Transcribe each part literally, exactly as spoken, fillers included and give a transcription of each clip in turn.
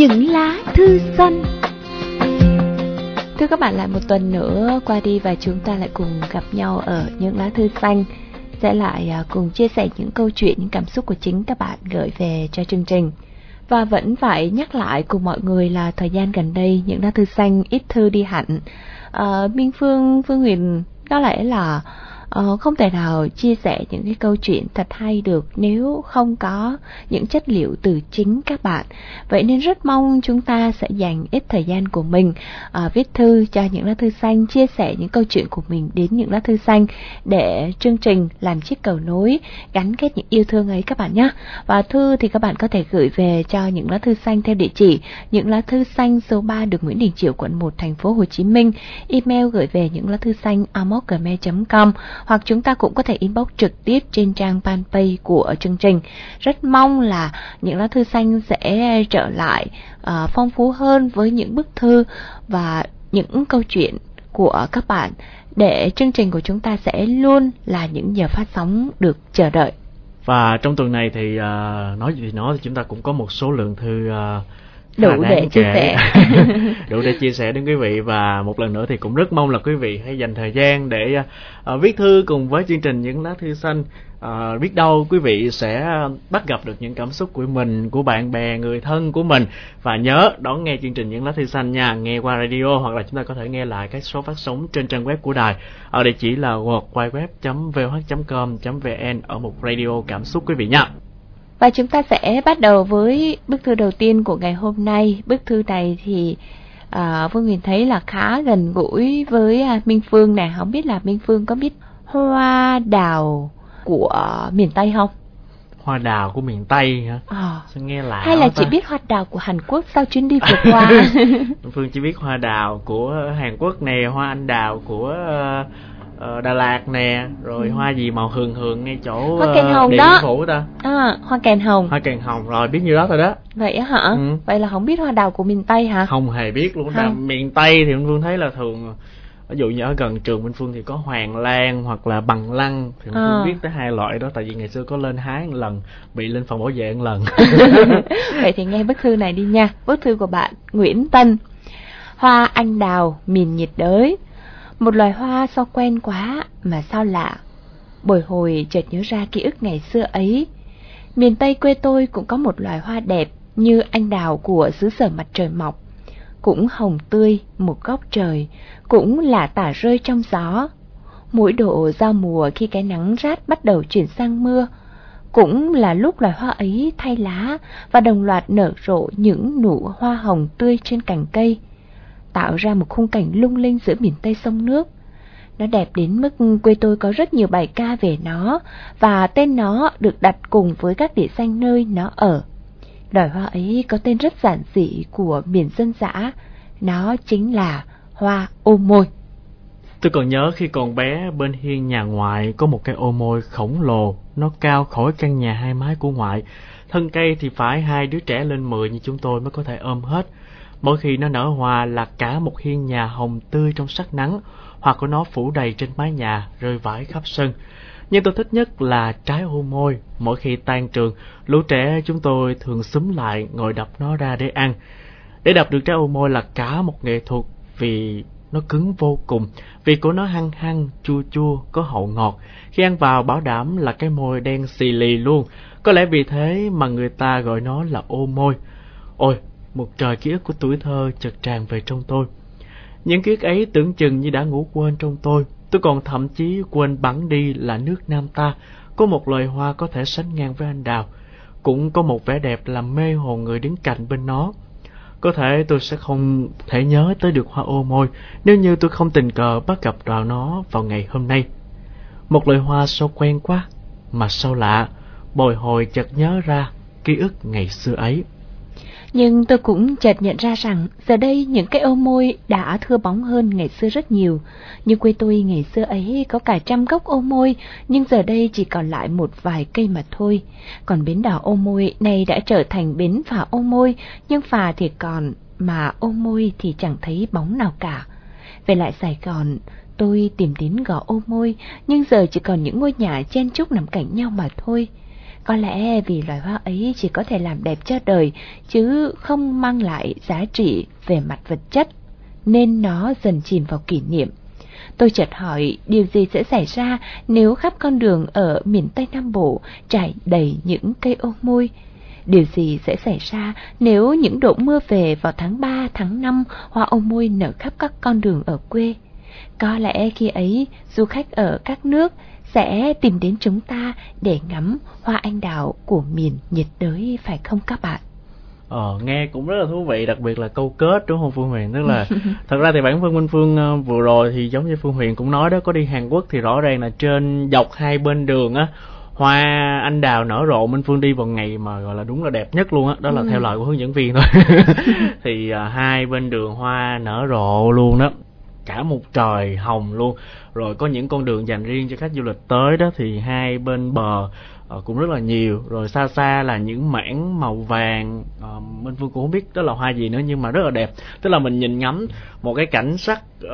Những lá thư xanh. Thưa các bạn, lại một tuần nữa qua đi và chúng ta lại cùng gặp nhau ở Những lá thư xanh, sẽ lại cùng chia sẻ những câu chuyện, những cảm xúc của chính các bạn gửi về cho chương trình. Và vẫn phải nhắc lại cùng mọi người là thời gian gần đây Những lá thư xanh ít thư đi hẳn. À, Minh Phương, Phương Huyền có lẽ là uh, không thể nào chia sẻ những cái câu chuyện thật hay được nếu không có những chất liệu từ chính các bạn. Vậy nên rất mong chúng ta sẽ dành ít thời gian của mình uh, viết thư cho Những lá thư xanh, chia sẻ những câu chuyện của mình đến Những lá thư xanh để chương trình làm chiếc cầu nối gắn kết những yêu thương ấy các bạn nhé. Và thư thì các bạn có thể gửi về cho Những lá thư xanh theo địa chỉ Những lá thư xanh số ba đường Nguyễn Đình Chiểu, quận một, thành phố Hồ Chí Minh. Email gửi về những lá thư xanh a m o c g m a i l chấm com, hoặc chúng ta cũng có thể inbox trực tiếp trên trang fanpage của chương trình. Rất mong là Những lá thư xanh sẽ trở lại uh, phong phú hơn với những bức thư và những câu chuyện của các bạn, để chương trình của chúng ta sẽ luôn là những giờ phát sóng được chờ đợi. Và trong tuần này thì uh, nói gì thì nói thì chúng ta cũng có một số lượng thư uh, đủ để chia sẻ đủ để chia sẻ đến quý vị. Và một lần nữa thì cũng rất mong là quý vị hãy dành thời gian để uh, viết thư cùng với chương trình Những lá thư xanh. Uh, biết đâu quý vị sẽ bắt gặp được những cảm xúc của mình, của bạn bè, người thân của mình. Và nhớ đón nghe chương trình Những lá thư xanh nha, nghe qua radio hoặc là chúng ta có thể nghe lại các số phát sóng trên trang web của đài ở địa chỉ là worldwideweb chấm vê o hát chấm com chấm vê en, ở mục radio cảm xúc quý vị nha. Và chúng ta sẽ bắt đầu với bức thư đầu tiên của ngày hôm nay. Bức thư này thì uh, Phương Huyền thấy là khá gần gũi với uh, Minh Phương nè. Không biết là Minh Phương có biết hoa đào của uh, miền Tây không? Hoa đào của miền Tây hả? À. Sao nghe lạ. Hay là ta? Chỉ biết hoa đào của Hàn Quốc sau chuyến đi vừa qua? Phương chỉ biết hoa đào của Hàn Quốc nè, hoa anh đào của... Uh, Đà Lạt nè, rồi ừ. hoa gì màu hường hường ngay chỗ hoa kèn hồng đó. Phủ ta. À, hoa kèn hồng. Hoa kèn hồng rồi, biết nhiêu đó rồi đó. Vậy hả? Ừ. Vậy là không biết hoa đào của miền Tây hả? Không hề biết luôn. Đà, miền Tây thì Minh Phương thấy là thường, ví dụ như ở gần trường Minh Phương thì có hoàng lan hoặc là bằng lăng, thì Minh à. Phương biết tới hai loại đó, tại vì ngày xưa có lên hái một lần, bị lên phòng bảo vệ một lần. Vậy thì nghe bức thư này đi nha. Bức thư của bạn Nguyễn Tân. Hoa anh đào miền nhiệt đới. Một loài hoa sao quen quá mà sao lạ. Bồi hồi chợt nhớ ra ký ức ngày xưa ấy. Miền Tây quê tôi cũng có một loài hoa đẹp như anh đào của xứ sở mặt trời mọc. Cũng hồng tươi một góc trời, cũng là tả rơi trong gió. Mỗi độ giao mùa khi cái nắng rát bắt đầu chuyển sang mưa, cũng là lúc loài hoa ấy thay lá và đồng loạt nở rộ những nụ hoa hồng tươi trên cành cây, tạo ra một khung cảnh lung linh giữa miền Tây sông nước. Nó đẹp đến mức quê tôi có rất nhiều bài ca về nó, và tên nó được đặt cùng với các địa danh nơi nó ở. Loài hoa ấy có tên rất giản dị của miền dân dã, nó chính là hoa ô môi. Tôi còn nhớ khi còn bé, bên hiên nhà ngoại có một cây ô môi khổng lồ, nó cao khỏi căn nhà hai mái của ngoại. Thân cây thì phải hai đứa trẻ lên mười như chúng tôi mới có thể ôm hết. Mỗi khi nó nở hoa là cả một hiên nhà hồng tươi trong sắc nắng, hoa của nó phủ đầy trên mái nhà, rơi vãi khắp sân. Nhưng tôi thích nhất là trái ô môi. Mỗi khi tan trường, lũ trẻ chúng tôi thường xúm lại ngồi đập nó ra để ăn. Để đập được trái ô môi là cả một nghệ thuật, vì nó cứng vô cùng, vị của nó hăng hăng, chua chua, có hậu ngọt. Khi ăn vào bảo đảm là cái môi đen xì lì luôn. Có lẽ vì thế mà người ta gọi nó là ô môi. Ôi! Một trời ký ức của tuổi thơ chợt tràn về trong tôi. Những ký ức ấy tưởng chừng như đã ngủ quên trong tôi. Tôi còn thậm chí quên bẵng đi là nước Nam ta có một loài hoa có thể sánh ngang với anh đào, cũng có một vẻ đẹp làm mê hồn người đứng cạnh bên nó. Có thể tôi sẽ không thể nhớ tới được hoa ô môi nếu như tôi không tình cờ bắt gặp vào nó vào ngày hôm nay. Một loài hoa sao quen quá mà sao lạ, bồi hồi chợt nhớ ra ký ức ngày xưa ấy. Nhưng tôi cũng chợt nhận ra rằng giờ đây những cái ô môi đã thưa bóng hơn ngày xưa rất nhiều. Như quê tôi ngày xưa ấy có cả trăm gốc ô môi, nhưng giờ đây chỉ còn lại một vài cây mà thôi. Còn bến đỏ ô môi nay đã trở thành bến phà ô môi, nhưng phà thì còn, mà ô môi thì chẳng thấy bóng nào cả. Về lại Sài Gòn, tôi tìm đến gò ô môi, nhưng giờ chỉ còn những ngôi nhà chen chúc nằm cạnh nhau mà thôi. Có lẽ vì loài hoa ấy chỉ có thể làm đẹp cho đời, chứ không mang lại giá trị về mặt vật chất, nên nó dần chìm vào kỷ niệm. Tôi chợt hỏi điều gì sẽ xảy ra nếu khắp con đường ở miền Tây Nam Bộ trải đầy những cây ô môi? Điều gì sẽ xảy ra nếu những độ mưa về vào tháng ba, tháng năm, hoa ô môi nở khắp các con đường ở quê? Có lẽ khi ấy, du khách ở các nước sẽ tìm đến chúng ta để ngắm hoa anh đào của miền nhiệt đới, phải không các bạn? Ờ, nghe cũng rất là thú vị, đặc biệt là câu kết, đúng không Phương Huyền? Tức là thật ra thì bản thân Minh Phương vừa rồi thì giống như Phương Huyền cũng nói đó, có đi Hàn Quốc thì rõ ràng là trên dọc hai bên đường á, hoa anh đào nở rộ. Minh Phương đi vào ngày mà gọi là đúng là đẹp nhất luôn á, đó. đó là ừ. theo lời của hướng dẫn viên thôi. Thì à, hai bên đường hoa nở rộ luôn đó, cả một trời hồng luôn. Rồi có những con đường dành riêng cho khách du lịch tới đó thì hai bên bờ uh, cũng rất là nhiều. Rồi xa xa là những mảng màu vàng, uh, Minh Phương cũng không biết đó là hoa gì nữa, nhưng mà rất là đẹp. Tức là mình nhìn ngắm một cái cảnh sắc uh,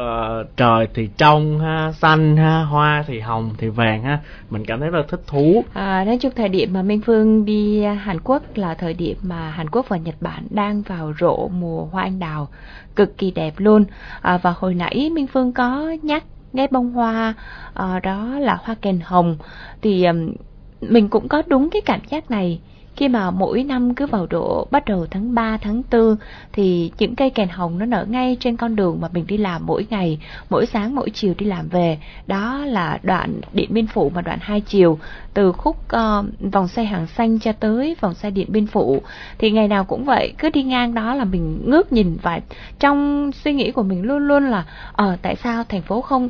trời thì trong ha, xanh ha, hoa thì hồng thì vàng ha, mình cảm thấy rất là thích thú. À, nói chung thời điểm mà Minh Phương đi Hàn Quốc là thời điểm mà Hàn Quốc và Nhật Bản đang vào rộ mùa hoa anh đào, cực kỳ đẹp luôn. À, và hồi nãy Minh Phương có nhắc cái bông hoa uh, đó là hoa kèn hồng, thì um, mình cũng có đúng cái cảm giác này. Khi mà mỗi năm cứ vào độ bắt đầu tháng ba, tháng tư thì những cây kèn hồng nó nở ngay trên con đường mà mình đi làm mỗi ngày, mỗi sáng, mỗi chiều đi làm về. Đó là đoạn Điện Biên Phủ mà đoạn hai chiều, từ khúc uh, vòng xoay Hàng Xanh cho tới vòng xoay Điện Biên Phủ. Thì ngày nào cũng vậy, cứ đi ngang đó là mình ngước nhìn, và trong suy nghĩ của mình luôn luôn là uh, tại sao thành phố không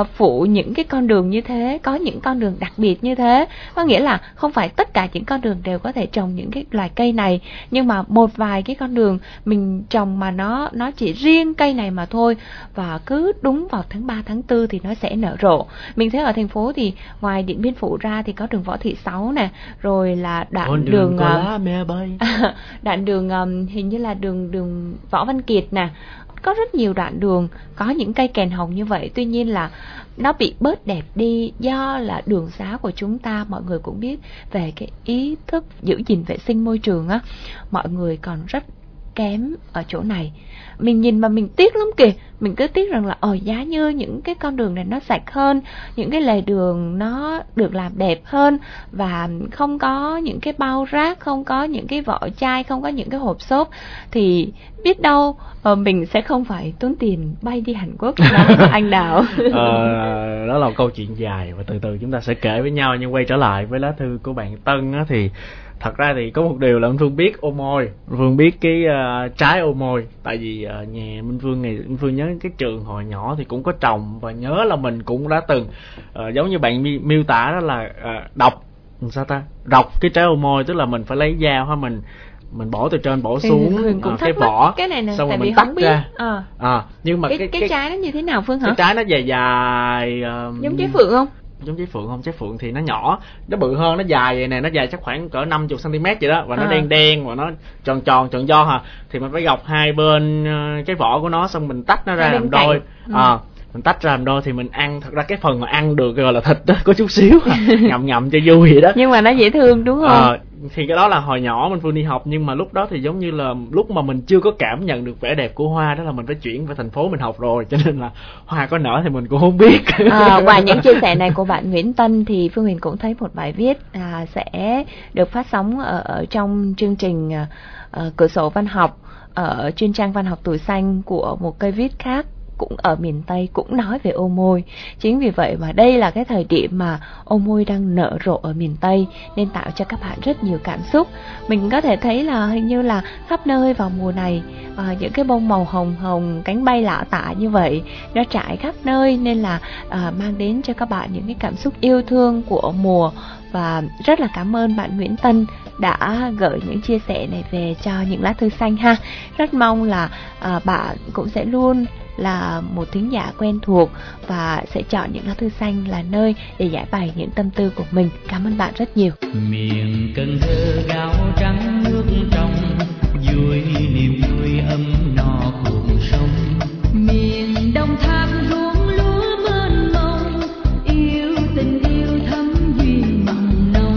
uh, phủ những cái con đường như thế, có những con đường đặc biệt như thế. Có nghĩa là không phải tất cả những con đường đều có thể trồng những cái loài cây này, nhưng mà một vài cái con đường mình trồng mà nó nó chỉ riêng cây này mà thôi, và cứ đúng vào tháng ba, tháng tư thì nó sẽ nở rộ. Mình thấy ở thành phố thì ngoài Điện Biên Phủ ra thì có đường Võ Thị Sáu nè, rồi là đoạn đường, đường lá me bay. Đoạn đường hình như là đường đường Võ Văn Kiệt nè, có rất nhiều đoạn đường có những cây kèn hồng như vậy. Tuy nhiên là nó bị bớt đẹp đi do là đường xá của chúng ta, mọi người cũng biết về cái ý thức giữ gìn vệ sinh môi trường á, mọi người còn rất kém ở chỗ này. Mình nhìn mà mình tiếc lắm kìa, mình cứ tiếc rằng là ờ giá như những cái con đường này nó sạch hơn, những cái lề đường nó được làm đẹp hơn, và không có những cái bao rác, không có những cái vỏ chai, không có những cái hộp xốp, thì biết đâu ờ, mình sẽ không phải tốn tiền bay đi Hàn Quốc ngắm anh đào. Ờ, đó là một câu chuyện dài và từ từ chúng ta sẽ kể với nhau. Nhưng quay trở lại với lá thư của bạn Tân á, thì thật ra thì có một điều là Minh Phương biết ô môi, Phương biết cái uh, trái ô môi, tại vì uh, nhà Minh Phương ngày Minh Phương nhớ cái trường hồi nhỏ thì cũng có trồng, và nhớ là mình cũng đã từng uh, giống như bạn mi, miêu tả đó là uh, đọc sao ta đọc cái trái ô môi, tức là mình phải lấy dao ha, mình mình bỏ từ trên bỏ xuống ừ, uh, cái vỏ, cái này nè, xong rồi mình tách ra. À. À, nhưng mà cái cái, cái cái trái nó như thế nào Phương hả? Cái trái nó dài dài uh, giống trái phượng không? Giống trái phượng không? Trái phượng thì nó nhỏ, nó bự hơn, nó dài vậy nè, nó dài chắc khoảng cỡ năm mươi xăng ti mét vậy đó, và nó à. đen đen và nó tròn tròn tròn do hả, thì mình phải gọc hai bên cái vỏ của nó, xong mình tách nó ra làm đôi. ừ. à, mình tách ra làm đôi thì mình ăn. Thật ra cái phần mà ăn được gọi là thịt đó, có chút xíu ngậm ngậm cho vui vậy đó, nhưng mà nó dễ thương đúng không? À, thì cái đó là hồi nhỏ mình Phương đi học, nhưng mà lúc đó thì giống như là lúc mà mình chưa có cảm nhận được vẻ đẹp của hoa, đó là mình phải chuyển về thành phố mình học rồi, cho nên là hoa có nở thì mình cũng không biết. À, qua những chia sẻ này của bạn Nguyễn Tân thì Phương Huyền cũng thấy một bài viết à, sẽ được phát sóng ở, ở trong chương trình à, Cửa sổ văn học ở chuyên trang văn học tuổi xanh của một cây viết khác cũng ở miền Tây, cũng nói về ô môi. Chính vì vậy mà đây là cái thời điểm mà ô môi đang nở rộ ở miền Tây, nên tạo cho các bạn rất nhiều cảm xúc. Mình có thể thấy là hình như là khắp nơi vào mùa này à, những cái bông màu hồng hồng, cánh bay lạ tả như vậy, nó trải khắp nơi, nên là à, mang đến cho các bạn những cái cảm xúc yêu thương của mùa. Và rất là cảm ơn bạn Nguyễn Tân đã gửi những chia sẻ này về cho những lá thư xanh ha. Rất mong là à, bạn cũng sẽ luôn là một thính giả quen thuộc và sẽ chọn những lá thư xanh là nơi để giải bày những tâm tư của mình. Cảm ơn bạn rất nhiều. Miền Cần Thơ gạo trắng nước trong, vui niềm vui ấm no cuộc sống. Miền Đông Tháp ruộng lúa mênh mông, yêu tình yêu thấm duyên mặn nồng.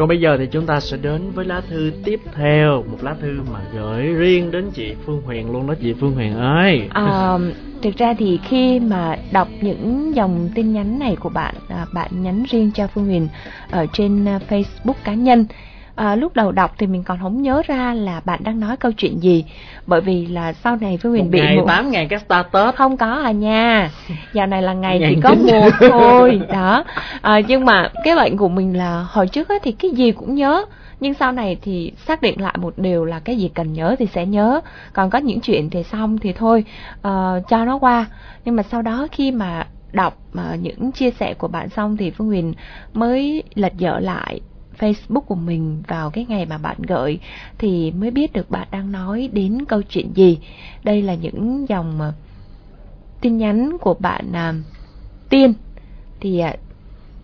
Còn bây giờ thì chúng ta sẽ đến với lá thư tiếp theo, một lá thư mà gửi riêng đến chị Phương Huyền luôn đó chị Phương Huyền ơi. À, thực ra thì khi mà đọc những dòng tin nhắn này của bạn, bạn nhắn riêng cho Phương Huyền ở trên Facebook cá nhân. À, lúc đầu đọc thì mình còn không nhớ ra là bạn đang nói câu chuyện gì, bởi vì là sau này Phương Huyền bị một tám ngày cái status không có à nha, dạo này là ngày chỉ có một thôi đó. À, nhưng mà cái bệnh của mình là hồi trước ấy thì cái gì cũng nhớ, nhưng sau này thì xác định lại một điều là cái gì cần nhớ thì sẽ nhớ, còn có những chuyện thì xong thì thôi uh, cho nó qua. Nhưng mà sau đó khi mà đọc uh, những chia sẻ của bạn xong thì Phương Huyền mới lật dở lại Facebook của mình vào cái ngày mà bạn gửi thì mới biết được bạn đang nói đến câu chuyện gì. Đây là những dòng tin nhắn của bạn à, Tiên. Thì à,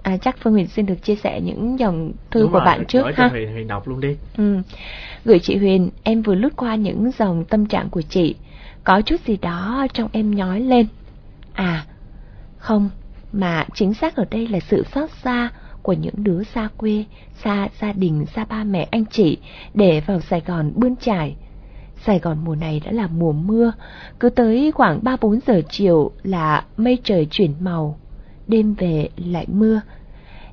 à, chắc Phương Huyền xin được chia sẻ những dòng thư Đúng của rồi, bạn trước ha. Huyền, Huyền đọc luôn đi. Ừ. Gửi chị Huyền, em vừa lướt qua những dòng tâm trạng của chị, có chút gì đó trong em nhói lên. À, không, mà chính xác ở đây là sự xót xa của những đứa xa quê, xa gia đình, xa ba mẹ anh chị, để vào Sài Gòn bươn chải. Sài Gòn mùa này đã là mùa mưa, cứ tới khoảng ba bốn giờ chiều là mây trời chuyển màu, đêm về lại mưa.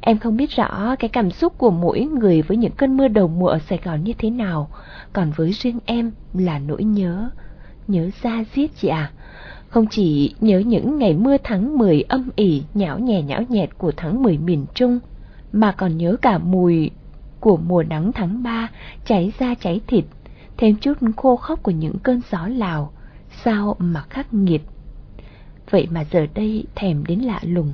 Em không biết rõ cái cảm xúc của mỗi người với những cơn mưa đầu mùa ở Sài Gòn như thế nào, còn với riêng em là nỗi nhớ, nhớ da diết chị ạ. À. Không chỉ nhớ những ngày mưa tháng mười âm ỉ, nhão nhẹ nhão nhẹt của tháng mười miền Trung, mà còn nhớ cả mùi của mùa nắng tháng ba, cháy da cháy thịt, thêm chút khô khốc của những cơn gió Lào, sao mà khắc nghiệt. Vậy mà giờ đây thèm đến lạ lùng,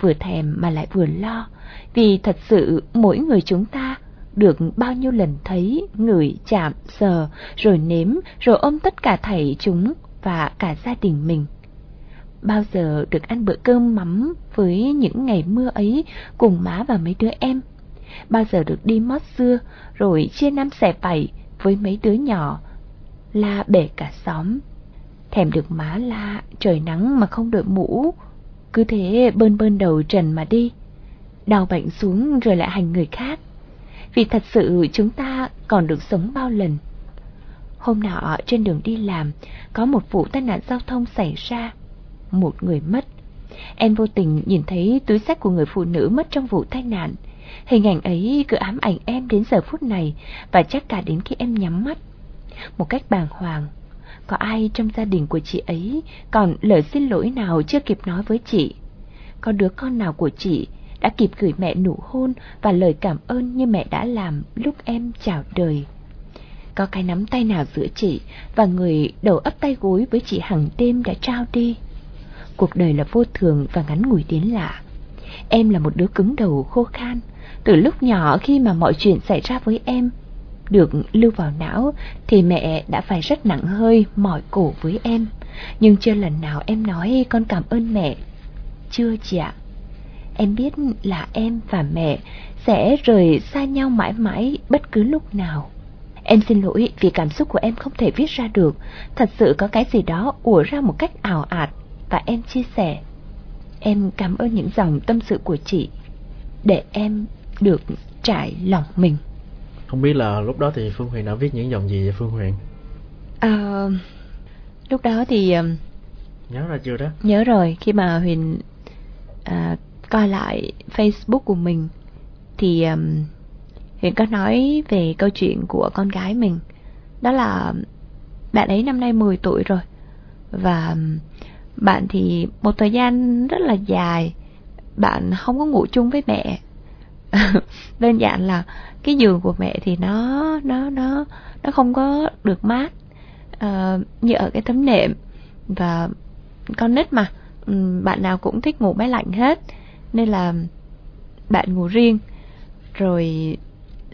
vừa thèm mà lại vừa lo, vì thật sự mỗi người chúng ta được bao nhiêu lần thấy, ngửi, chạm, sờ, rồi nếm, rồi ôm tất cả thảy chúng và cả gia đình mình. Bao giờ được ăn bữa cơm mắm với những ngày mưa ấy cùng má và mấy đứa em? Bao giờ được đi mót dưa rồi chia năm xẻ bảy với mấy đứa nhỏ, la bể cả xóm? Thèm được má la trời nắng mà không đội mũ, cứ thế bơn bơn đầu trần mà đi, đau bệnh xuống rồi lại hành người khác. Vì thật sự chúng ta còn được sống bao lần. Hôm nọ trên đường đi làm, có một vụ tai nạn giao thông xảy ra, một người mất. Em vô tình nhìn thấy túi xách của người phụ nữ mất trong vụ tai nạn. Hình ảnh ấy cứ ám ảnh em đến giờ phút này, và chắc cả đến khi em nhắm mắt. Một cách bàng hoàng, có ai trong gia đình của chị ấy còn lời xin lỗi nào chưa kịp nói với chị? Có đứa con nào của chị đã kịp gửi mẹ nụ hôn và lời cảm ơn như mẹ đã làm lúc em chào đời? Có cái nắm tay nào giữa chị và người đầu ấp tay gối với chị hàng đêm đã trao đi? Cuộc đời là vô thường và ngắn ngủi đến lạ. Em là một đứa cứng đầu khô khan, từ lúc nhỏ khi mà mọi chuyện xảy ra với em được lưu vào não thì mẹ đã phải rất nặng hơi, mỏi cổ với em, nhưng chưa lần nào em nói con cảm ơn mẹ. Chưa chị ạ. Em biết là em và mẹ sẽ rời xa nhau mãi mãi bất cứ lúc nào. Em xin lỗi vì cảm xúc của em không thể viết ra được, thật sự có cái gì đó ùa ra một cách ảo ạt và em chia sẻ. Em cảm ơn những dòng tâm sự của chị để em được trải lòng mình. Không biết là lúc đó thì Phương Huyền đã viết những dòng gì vậy Phương Huyền? À, lúc đó thì nhớ ra chưa đó? Nhớ rồi, khi mà Huyền à, coi lại Facebook của mình thì um, Huyền có nói về câu chuyện của con gái mình. Đó là bạn ấy năm nay mười tuổi rồi, và bạn thì một thời gian rất là dài bạn không có ngủ chung với mẹ. Đơn giản là cái giường của mẹ thì nó nó nó nó không có được mát uh, như ở cái tấm nệm, và con nít mà bạn nào cũng thích ngủ máy lạnh hết, nên là bạn ngủ riêng. Rồi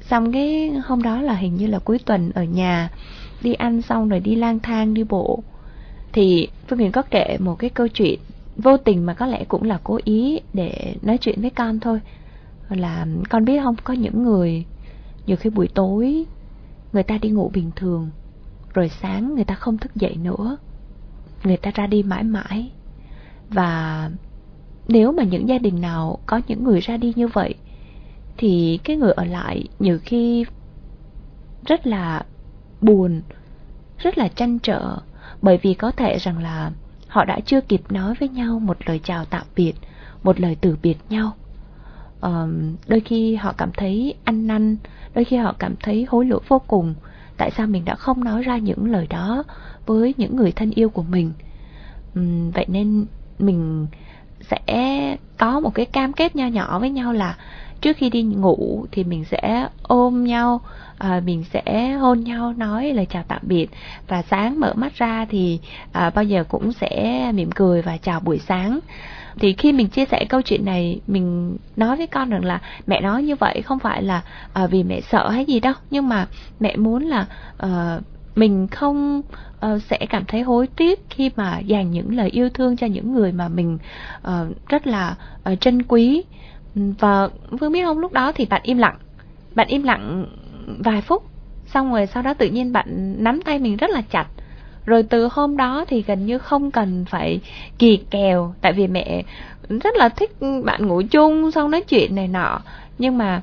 xong cái hôm đó là hình như là cuối tuần ở nhà, đi ăn xong rồi đi lang thang đi bộ, thì Phương Huyền có kể một cái câu chuyện vô tình mà có lẽ cũng là cố ý để nói chuyện với con thôi. Là con biết không, có những người nhiều khi buổi tối người ta đi ngủ bình thường, rồi sáng người ta không thức dậy nữa, người ta ra đi mãi mãi. Và nếu mà những gia đình nào có những người ra đi như vậy thì cái người ở lại nhiều khi rất là buồn, rất là trăn trở, bởi vì có thể rằng là họ đã chưa kịp nói với nhau một lời chào tạm biệt, một lời từ biệt nhau. Ờ, đôi khi họ cảm thấy ăn năn, đôi khi họ cảm thấy hối lỗi vô cùng. Tại sao mình đã không nói ra những lời đó với những người thân yêu của mình? Ừ, vậy nên mình sẽ có một cái cam kết nho nhỏ với nhau là trước khi đi ngủ thì mình sẽ ôm nhau, à, mình sẽ hôn nhau, nói lời chào tạm biệt. Và sáng mở mắt ra thì à, bao giờ cũng sẽ mỉm cười và chào buổi sáng. Thì khi mình chia sẻ câu chuyện này, mình nói với con rằng là mẹ nói như vậy không phải là à, vì mẹ sợ hay gì đâu, nhưng mà mẹ muốn là à, mình không à, sẽ cảm thấy hối tiếc khi mà dành những lời yêu thương cho những người mà mình à, rất là à, trân quý. Và Phương biết không, lúc đó thì bạn im lặng, bạn im lặng vài phút, xong rồi sau đó tự nhiên bạn nắm tay mình rất là chặt. Rồi từ hôm đó thì gần như không cần phải kỳ kèo, tại vì mẹ rất là thích bạn ngủ chung, xong nói chuyện này nọ. Nhưng mà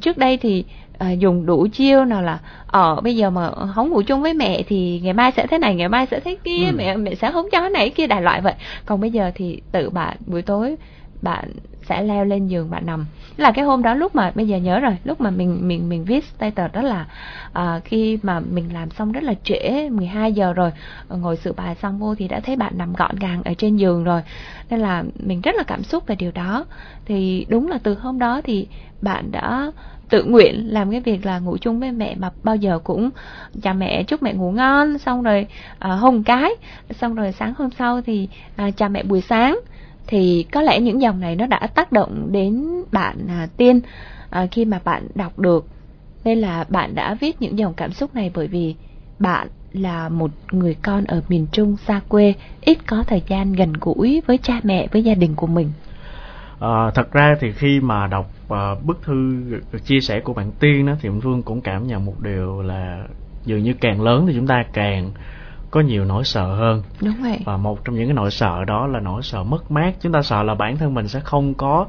trước đây thì à, dùng đủ chiêu nào là ờ bây giờ mà không ngủ chung với mẹ thì ngày mai sẽ thế này, ngày mai sẽ thế kia, ừ. mẹ mẹ sẽ không cho này kia đại loại vậy. Còn bây giờ thì tự bạn buổi tối bạn sẽ leo lên giường bạn nằm. Là cái hôm đó lúc mà bây giờ nhớ rồi, lúc mà mình mình mình viết status đó là à, khi mà mình làm xong rất là trễ, mười hai giờ rồi, ngồi sửa bài xong vô thì đã thấy bạn nằm gọn gàng ở trên giường rồi. Nên là mình rất là cảm xúc về điều đó. Thì đúng là từ hôm đó thì bạn đã tự nguyện làm cái việc là ngủ chung với mẹ, mà bao giờ cũng chào mẹ, chúc mẹ ngủ ngon, xong rồi à, hôn cái, xong rồi sáng hôm sau thì à, chào mẹ buổi sáng. Thì có lẽ những dòng này nó đã tác động đến bạn à, Tiên à, khi mà bạn đọc được. Nên là bạn đã viết những dòng cảm xúc này bởi vì bạn là một người con ở miền Trung xa quê, ít có thời gian gần gũi với cha mẹ, với gia đình của mình. À, thật ra thì khi mà đọc à, bức thư chia sẻ của bạn Tiên đó, thì Minh Phương cũng cảm nhận một điều là dường như càng lớn thì chúng ta càng có nhiều nỗi sợ hơn. Đúng vậy. Và một trong những cái nỗi sợ đó là nỗi sợ mất mát. Chúng ta sợ là bản thân mình sẽ không có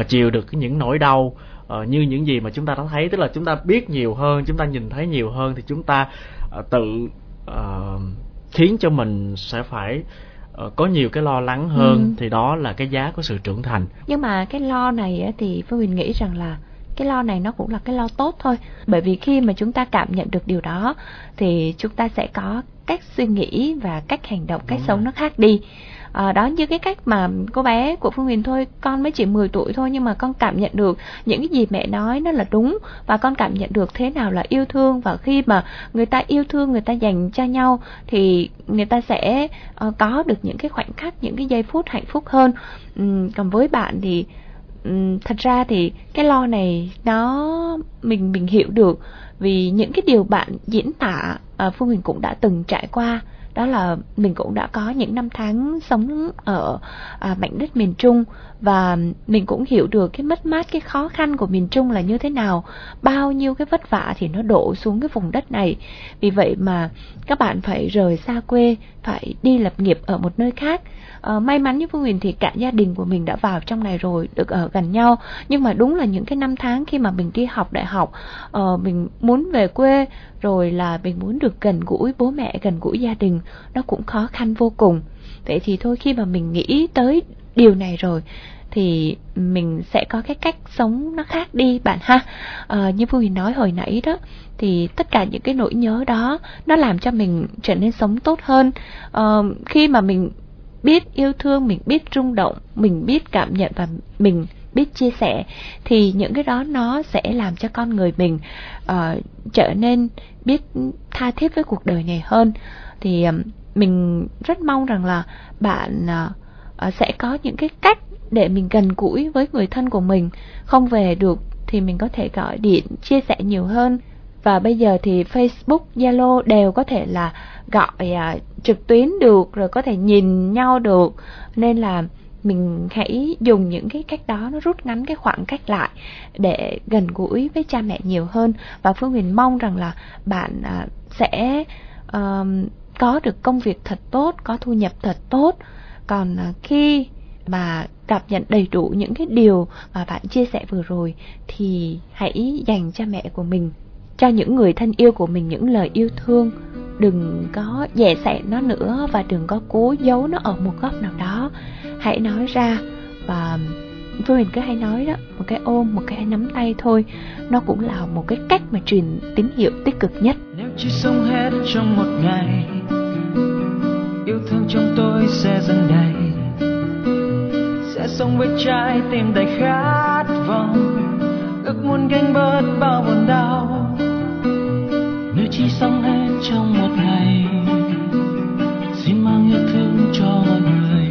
uh, chịu được những nỗi đau uh, như những gì mà chúng ta đã thấy. Tức là chúng ta biết nhiều hơn, chúng ta nhìn thấy nhiều hơn, thì chúng ta uh, tự uh, khiến cho mình sẽ phải uh, có nhiều cái lo lắng hơn. Ừ. Thì đó là cái giá của sự trưởng thành. Nhưng mà cái lo này thì Phương Huyền nghĩ rằng là cái lo này nó cũng là cái lo tốt thôi. Bởi vì khi mà chúng ta cảm nhận được điều đó thì chúng ta sẽ có cách suy nghĩ và cách hành động, cách sống nó khác đi. À, đó như cái cách mà cô bé của Phương Huyền thôi, con mới chỉ mười tuổi thôi, nhưng mà con cảm nhận được những cái gì mẹ nói nó là đúng, và con cảm nhận được thế nào là yêu thương. Và khi mà người ta yêu thương, người ta dành cho nhau thì người ta sẽ uh, có được những cái khoảnh khắc, những cái giây phút hạnh phúc hơn. Uhm, còn với bạn thì uhm, thật ra thì cái lo này nó mình mình hiểu được. Vì những cái điều bạn diễn tả, Phương Huyền cũng đã từng trải qua. Đó là mình cũng đã có những năm tháng sống ở mảnh đất miền Trung, và mình cũng hiểu được cái mất mát, cái khó khăn của miền Trung là như thế nào. Bao nhiêu cái vất vả thì nó đổ xuống cái vùng đất này. Vì vậy mà các bạn phải rời xa quê, phải đi lập nghiệp ở một nơi khác. À, may mắn như Phương Huyền thì cả gia đình của mình đã vào trong này rồi, được ở gần nhau. Nhưng mà đúng là những cái năm tháng khi mà mình đi học đại học, uh, mình muốn về quê, rồi là mình muốn được gần gũi bố mẹ, gần gũi gia đình, nó cũng khó khăn vô cùng. Vậy thì thôi, khi mà mình nghĩ tới điều này rồi thì mình sẽ có cái cách sống nó khác đi bạn ha. À, như Phương Huyền nói hồi nãy đó, thì tất cả những cái nỗi nhớ đó nó làm cho mình trở nên sống tốt hơn. À, khi mà mình biết yêu thương, mình biết rung động, mình biết cảm nhận và mình biết chia sẻ, thì những cái đó nó sẽ làm cho con người mình uh, trở nên biết tha thiết với cuộc đời này hơn. Thì um, mình rất mong rằng là bạn uh, sẽ có những cái cách để mình gần gũi với người thân của mình. Không về được thì mình có thể gọi điện chia sẻ nhiều hơn. Và bây giờ thì Facebook, Zalo đều có thể là gọi à, trực tuyến được, rồi có thể nhìn nhau được. Nên là mình hãy dùng những cái cách đó, nó rút ngắn cái khoảng cách lại để gần gũi với cha mẹ nhiều hơn. Và Phương Huyền mong rằng là bạn à, sẽ à, có được công việc thật tốt, có thu nhập thật tốt. Còn à, khi mà cảm nhận đầy đủ những cái điều mà bạn chia sẻ vừa rồi, thì hãy dành cha mẹ của mình, cho những người thân yêu của mình những lời yêu thương. Đừng có dè sẻ nó nữa và đừng có cố giấu nó ở một góc nào đó. Hãy nói ra. Và Phương Huyền cứ hay nói đó, một cái ôm, một cái nắm tay thôi, nó cũng là một cái cách mà truyền tín hiệu tích cực nhất. Nếu chỉ sống hết trong một ngày, yêu thương trong tôi sẽ dần đầy, sẽ sống với trái tim đầy khát vọng, ước muốn gánh bớt bao buồn đau. Nếu chỉ sống hết trong một ngày, xin mang yêu thương cho mọi người,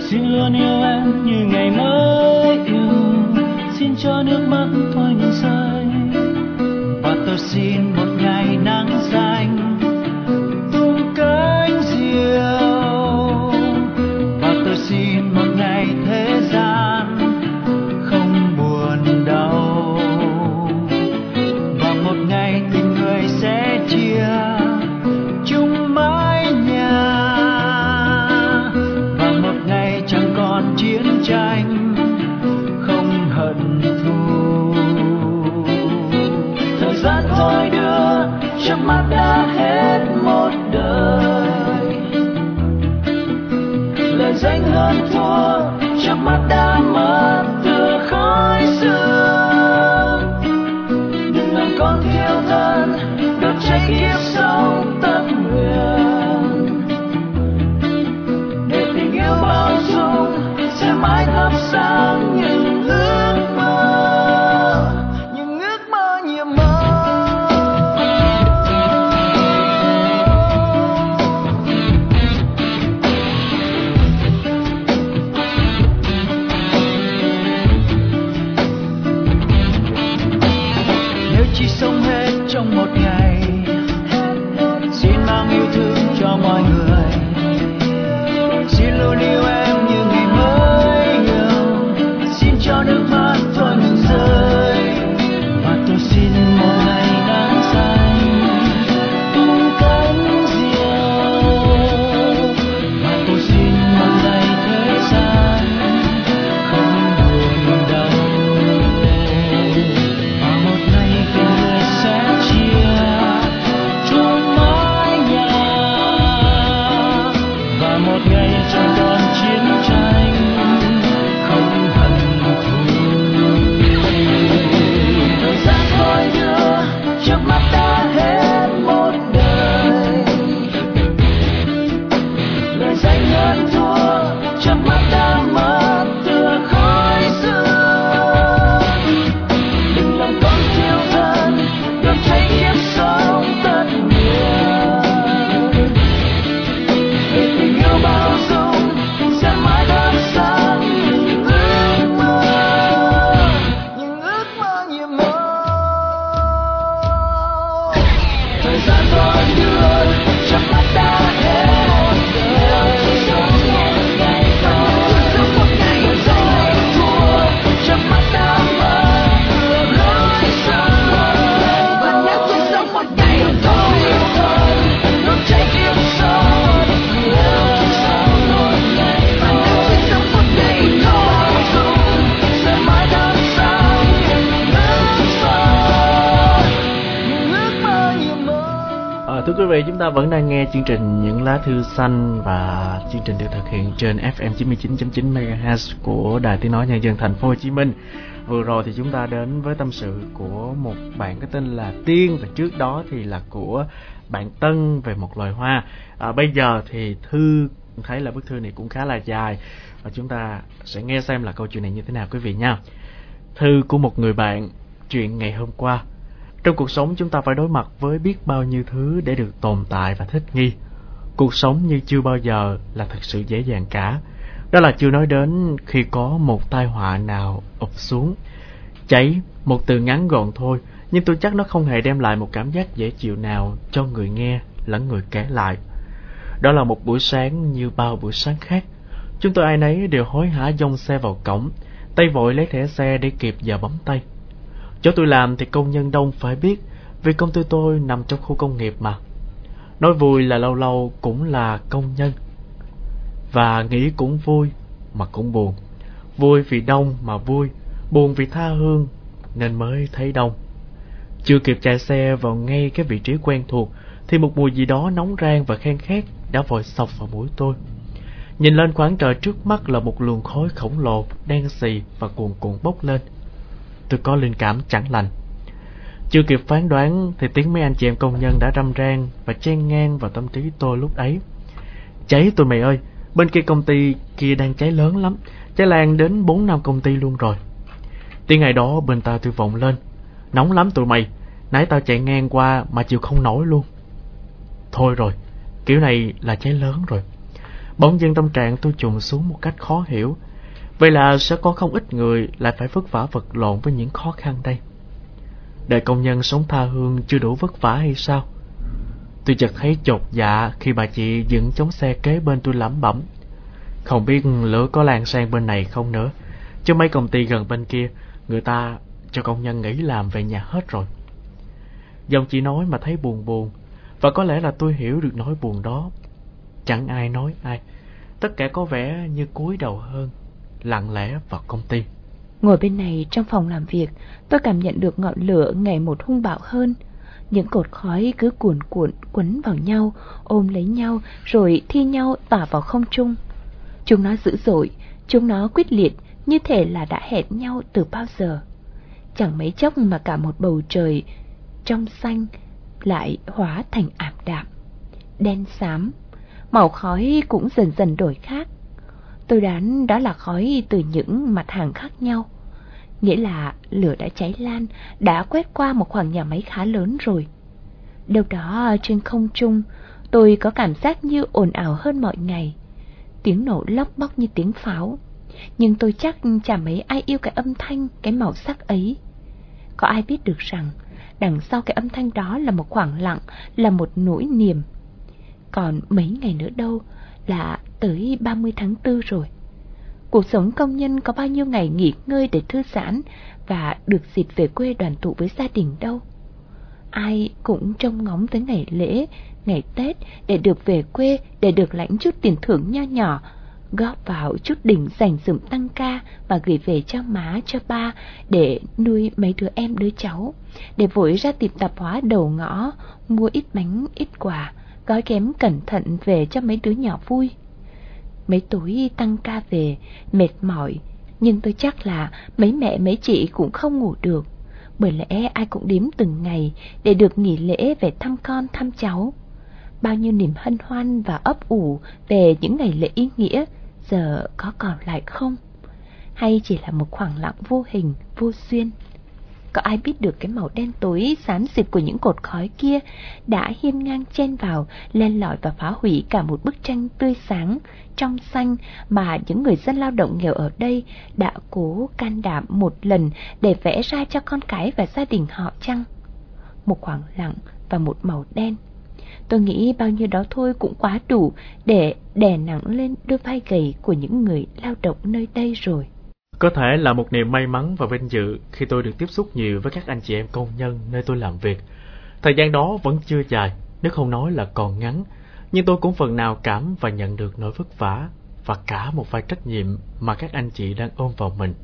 xin luôn yêu em như ngày mới yêu, xin cho nước mắt tôi ngừng rơi, và tôi xin một ngày nắng xanh tung cánh diều, và tôi xin một ngày thế gian không buồn đau, và một ngày tình người sẽ chia chung mái nhà, và một ngày chẳng còn chiến tranh không hận thù. Thời gian thôi đưa trong mắt đã hết một đời, lời danh hơn thua trong mắt đã mất từ khói xưa. Đừng làm con thiêu thân đốt cháy kiếp sống tận nguyện, để tình yêu bao dung sẽ mãi thắp sáng những ước mơ, những ước mơ nhiệm mơ. Nếu chỉ sống hết trong một ngày, xin mang yêu thương cho mọi người, xin luôn yêu em như ngày mới yêu, xin cho nước mắt tôi ngừng rơi, và tôi xin một ngày nắng xanh tung cánh diều, và tôi xin một ngày thế gian không buồn đau, và một ngày tình người sẽ chia chung mái nhà, và một ngày chẳng còn chiến tranh không hận thù. Thời gian thôi đưa trước mắt ta hết một đời, lời danh hơn thua trước mắt ta mất tựa khói xưa. Đừng làm con thiêu thân đốt cháy kiếp sống tận nguyện, để tình yêu bao dung sẽ mãi thắp sáng những ước mơ, những ước mơ nhiệm mơ. Thời gian thôi đưa trong mắt ta hết một đời, lời danh hơn thua trong mắt ta mất tựa khói xưa. Và nếu chỉ sống một ngày thôi, đốt cháy kiếp sống À, thưa quý vị, chúng ta vẫn đang nghe chương trình Những lá thư xanh, và chương trình được thực hiện trên ép em chín mươi chín chấm chín MHz của Đài Tiếng nói Nhân dân Thành phố Hồ Chí Minh. Vừa rồi thì chúng ta đến với tâm sự của một bạn có tên là Tiên, và trước đó thì là của bạn Tân về một loài hoa. À, bây giờ thì thư thấy là bức thư này cũng khá là dài, và chúng ta sẽ nghe xem là câu chuyện này như thế nào quý vị nha. Thư của một người bạn, chuyện ngày hôm qua. Trong cuộc sống chúng ta phải đối mặt với biết bao nhiêu thứ để được tồn tại và thích nghi. Cuộc sống như chưa bao giờ là thật sự dễ dàng cả. Đó là chưa nói đến khi có một tai họa nào ập xuống. Cháy, một từ ngắn gọn thôi, nhưng tôi chắc nó không hề đem lại một cảm giác dễ chịu nào cho người nghe lẫn người kể lại. Đó là một buổi sáng như bao buổi sáng khác. Chúng tôi ai nấy đều hối hả dông xe vào cổng, tay vội lấy thẻ xe để kịp giờ bấm tay. Chỗ tôi làm thì công nhân đông phải biết, vì công ty tôi nằm trong khu công nghiệp mà. Nói vui là lâu lâu cũng là công nhân. và nghĩ cũng vui mà cũng buồn. Vui vì đông mà vui, buồn vì tha hương nên mới thấy đông. Chưa kịp chạy xe vào ngay cái vị trí quen thuộc thì một mùi gì đó nóng rang và khan khét đã vội xộc vào mũi tôi. Nhìn lên khoảng trời trước mắt là một luồng khói khổng lồ, đen xì và cuồn cuộn bốc lên. Tôi có linh cảm chẳng lành. Chưa kịp phán đoán thì tiếng mấy anh chị em công nhân đã râm ran và chen ngang vào tâm trí tôi lúc ấy. Cháy tụi mày ơi, bên kia công ty kia đang cháy lớn lắm, cháy lan đến bốn năm công ty luôn rồi. Tiếng ngày đó bên tao tôi vọng lên. Nóng lắm tụi mày, nãy tao chạy ngang qua mà chịu không nổi luôn. Thôi rồi, kiểu này là cháy lớn rồi. Bỗng dưng tâm trạng tôi chùng xuống một cách khó hiểu. Vậy là sẽ có không ít người lại phải vất vả vật lộn với những khó khăn đây. Đời công nhân sống tha hương chưa đủ vất vả hay sao? Tôi chợt thấy chột dạ khi bà chị dựng chống xe kế bên tôi lẩm bẩm. Không biết lửa có lan sang bên này không nữa, chứ mấy công ty gần bên kia, người ta cho công nhân nghỉ làm về nhà hết rồi. Giọng chị nói mà thấy buồn buồn, và có lẽ là tôi hiểu được nỗi buồn đó. Chẳng ai nói ai, tất cả có vẻ như cúi đầu hơn, lặng lẽ vào công ty. Ngồi bên này trong phòng làm việc, tôi cảm nhận được ngọn lửa ngày một hung bạo hơn. Những cột khói cứ cuồn cuộn quấn vào nhau, ôm lấy nhau, rồi thi nhau tỏa vào không trung. Chúng nó dữ dội, chúng nó quyết liệt, như thể là đã hẹn nhau từ bao giờ. Chẳng mấy chốc mà cả một bầu trời trong xanh lại hóa thành ảm đạm, đen xám. Màu khói cũng dần dần đổi khác. Tôi đoán đó là khói từ những mặt hàng khác nhau. Nghĩa là lửa đã cháy lan, đã quét qua một khoảng nhà máy khá lớn rồi. Đâu đó trên không trung, tôi có cảm giác như ồn ào hơn mọi ngày. Tiếng nổ lóc bóc như tiếng pháo. Nhưng tôi chắc chả mấy ai yêu cái âm thanh, cái màu sắc ấy. Có ai biết được rằng, đằng sau cái âm thanh đó là một khoảng lặng, là một nỗi niềm. Còn mấy ngày nữa đâu là tới ba mươi tháng tư rồi. Cuộc sống công nhân có bao nhiêu ngày nghỉ ngơi để thư giãn và được dịp về quê đoàn tụ với gia đình đâu. Ai cũng trông ngóng tới ngày lễ, ngày Tết để được về quê, để được lãnh chút tiền thưởng nho nhỏ, góp vào chút đỉnh dành dụm tăng ca và gửi về cho má, cho ba để nuôi mấy đứa em đứa cháu, để vội ra tiệm tạp hóa đầu ngõ mua ít bánh, ít quà, gói ghém cẩn thận về cho mấy đứa nhỏ vui. Mấy tối tăng ca về, mệt mỏi, nhưng tôi chắc là mấy mẹ mấy chị cũng không ngủ được, bởi lẽ ai cũng đếm từng ngày để được nghỉ lễ về thăm con thăm cháu. Bao nhiêu niềm hân hoan và ấp ủ về những ngày lễ ý nghĩa giờ có còn lại không? Hay chỉ là một khoảng lặng vô hình, vô duyên? Có ai biết được cái màu đen tối xám xịt của những cột khói kia đã hiên ngang chen vào, len lỏi và phá hủy cả một bức tranh tươi sáng, trong xanh mà những người dân lao động nghèo ở đây đã cố can đảm một lần để vẽ ra cho con cái và gia đình họ chăng? Một khoảng lặng và một màu đen. Tôi nghĩ bao nhiêu đó thôi cũng quá đủ để đè nặng lên đôi vai gầy của những người lao động nơi đây rồi. Có thể là một niềm may mắn và vinh dự khi tôi được tiếp xúc nhiều với các anh chị em công nhân nơi tôi làm việc. Thời gian đó vẫn chưa dài, nếu không nói là còn ngắn, nhưng tôi cũng phần nào cảm và nhận được nỗi vất vả và cả một vài trách nhiệm mà các anh chị đang ôm vào mình.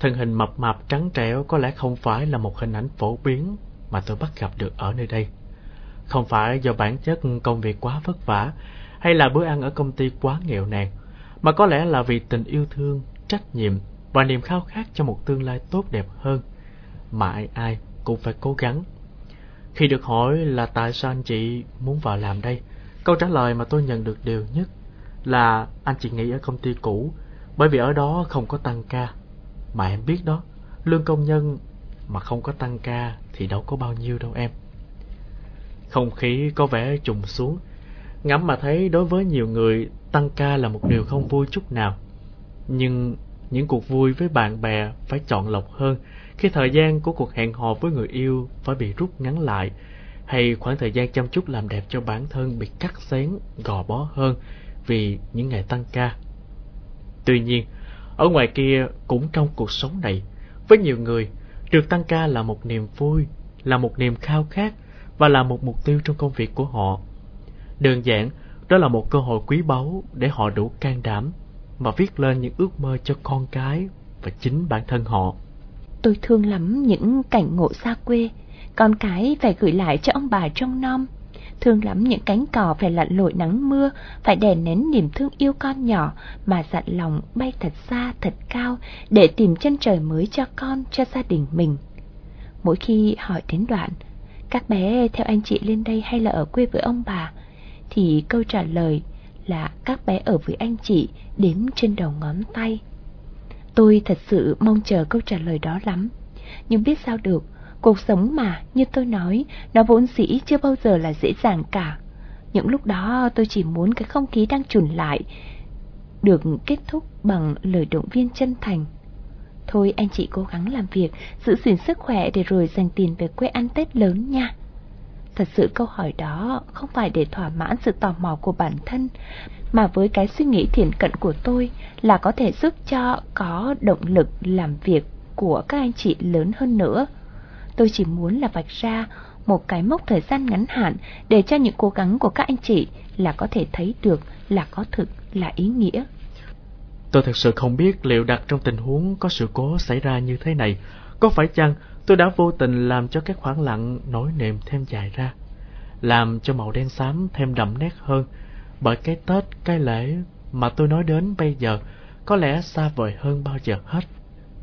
Thân hình mập mạp trắng trẻo có lẽ không phải là một hình ảnh phổ biến mà tôi bắt gặp được ở nơi đây. Không phải do bản chất công việc quá vất vả hay là bữa ăn ở công ty quá nghèo nàn, mà có lẽ là vì tình yêu thương, trách nhiệm và niềm khao khát cho một tương lai tốt đẹp hơn mà ai ai cũng phải cố gắng. Khi được hỏi là tại sao anh chị muốn vào làm đây, câu trả lời mà tôi nhận được đều nhất là anh chị nghỉ ở công ty cũ, bởi vì ở đó không có tăng ca. Mà em biết đó, lương công nhân mà không có tăng ca thì đâu có bao nhiêu đâu em. Không khí có vẻ trùng xuống, ngẫm mà thấy đối với nhiều người tăng ca là một điều không vui chút nào. Nhưng những cuộc vui với bạn bè phải chọn lọc hơn khi thời gian của cuộc hẹn hò với người yêu phải bị rút ngắn lại, hay khoảng thời gian chăm chút làm đẹp cho bản thân bị cắt xén, gò bó hơn vì những ngày tăng ca. Tuy nhiên, ở ngoài kia cũng trong cuộc sống này, với nhiều người, được tăng ca là một niềm vui, là một niềm khao khát và là một mục tiêu trong công việc của họ. Đơn giản, Đó là một cơ hội quý báu để họ đủ can đảm mà viết lên những ước mơ cho con cái và chính bản thân họ. Tôi thương lắm những cảnh ngộ xa quê, con cái phải gửi lại cho ông bà trông nom. Thương lắm những cánh cỏ phải lặn lội nắng mưa, phải đè nén niềm thương yêu con nhỏ mà dặn lòng bay thật xa thật cao để tìm chân trời mới cho con, cho gia đình mình. Mỗi khi hỏi đến đoạn các bé theo anh chị lên đây hay là ở quê với ông bà, thì câu trả lời là các bé ở với anh chị đếm trên đầu ngón tay. Tôi thật sự mong chờ câu trả lời đó lắm, nhưng biết sao được, cuộc sống mà, như tôi nói, nó vốn dĩ chưa bao giờ là dễ dàng cả. Những lúc đó tôi chỉ muốn cái không khí đang chùn lại được kết thúc bằng lời động viên chân thành. Thôi anh chị cố gắng làm việc, giữ gìn sức khỏe để rồi dành tiền về quê ăn Tết lớn nha. Thật sự câu hỏi đó không phải để thỏa mãn sự tò mò của bản thân, mà với cái suy nghĩ thiển cận của tôi là có thể giúp cho có động lực làm việc của các anh chị lớn hơn nữa. Tôi chỉ muốn là vạch ra một cái mốc thời gian ngắn hạn để cho những cố gắng của các anh chị là có thể thấy được là có thực, là ý nghĩa. Tôi thật sự không biết liệu đặt trong tình huống có sự cố xảy ra như thế này, có phải chăng tôi đã vô tình làm cho các khoảng lặng nỗi niềm thêm dài ra, làm cho màu đen xám thêm đậm nét hơn, bởi cái Tết, cái lễ mà tôi nói đến bây giờ có lẽ xa vời hơn bao giờ hết.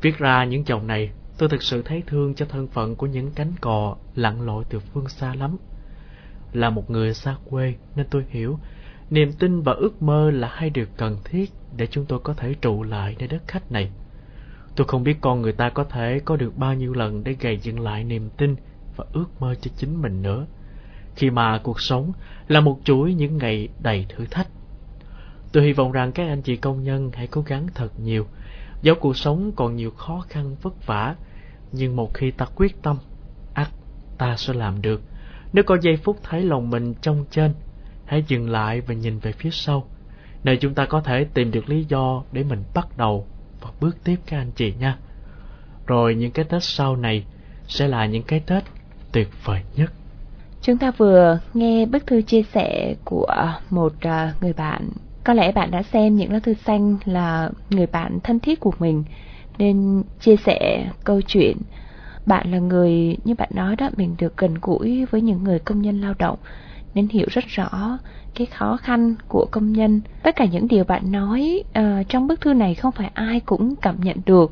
Viết ra những dòng này, tôi thực sự thấy thương cho thân phận của những cánh cò lặn lội từ phương xa lắm. Là một người xa quê nên tôi hiểu, niềm tin và ước mơ là hai điều cần thiết để chúng tôi có thể trụ lại nơi đất khách này. Tôi không biết con người ta có thể có được bao nhiêu lần để gầy dựng lại niềm tin và ước mơ cho chính mình nữa, khi mà cuộc sống là một chuỗi những ngày đầy thử thách. Tôi hy vọng rằng các anh chị công nhân hãy cố gắng thật nhiều. Dẫu cuộc sống còn nhiều khó khăn vất vả, nhưng một khi ta quyết tâm, ắt ta sẽ làm được. Nếu có giây phút thấy lòng mình trong trên, hãy dừng lại và nhìn về phía sau, nơi chúng ta có thể tìm được lý do để mình bắt đầu và bước tiếp các anh chị nha. Rồi những cái Tết sau này sẽ là những cái Tết tuyệt vời nhất. Chúng ta vừa nghe bức thư chia sẻ của một người bạn. Có lẽ bạn đã xem Những lá thư xanh là người bạn thân thiết của mình, nên chia sẻ câu chuyện. Bạn là người, như bạn nói đó, mình được gần gũi với những người công nhân lao động, nên hiểu rất rõ cái khó khăn của công nhân. Tất cả những điều bạn nói uh, trong bức thư này không phải ai cũng cảm nhận được,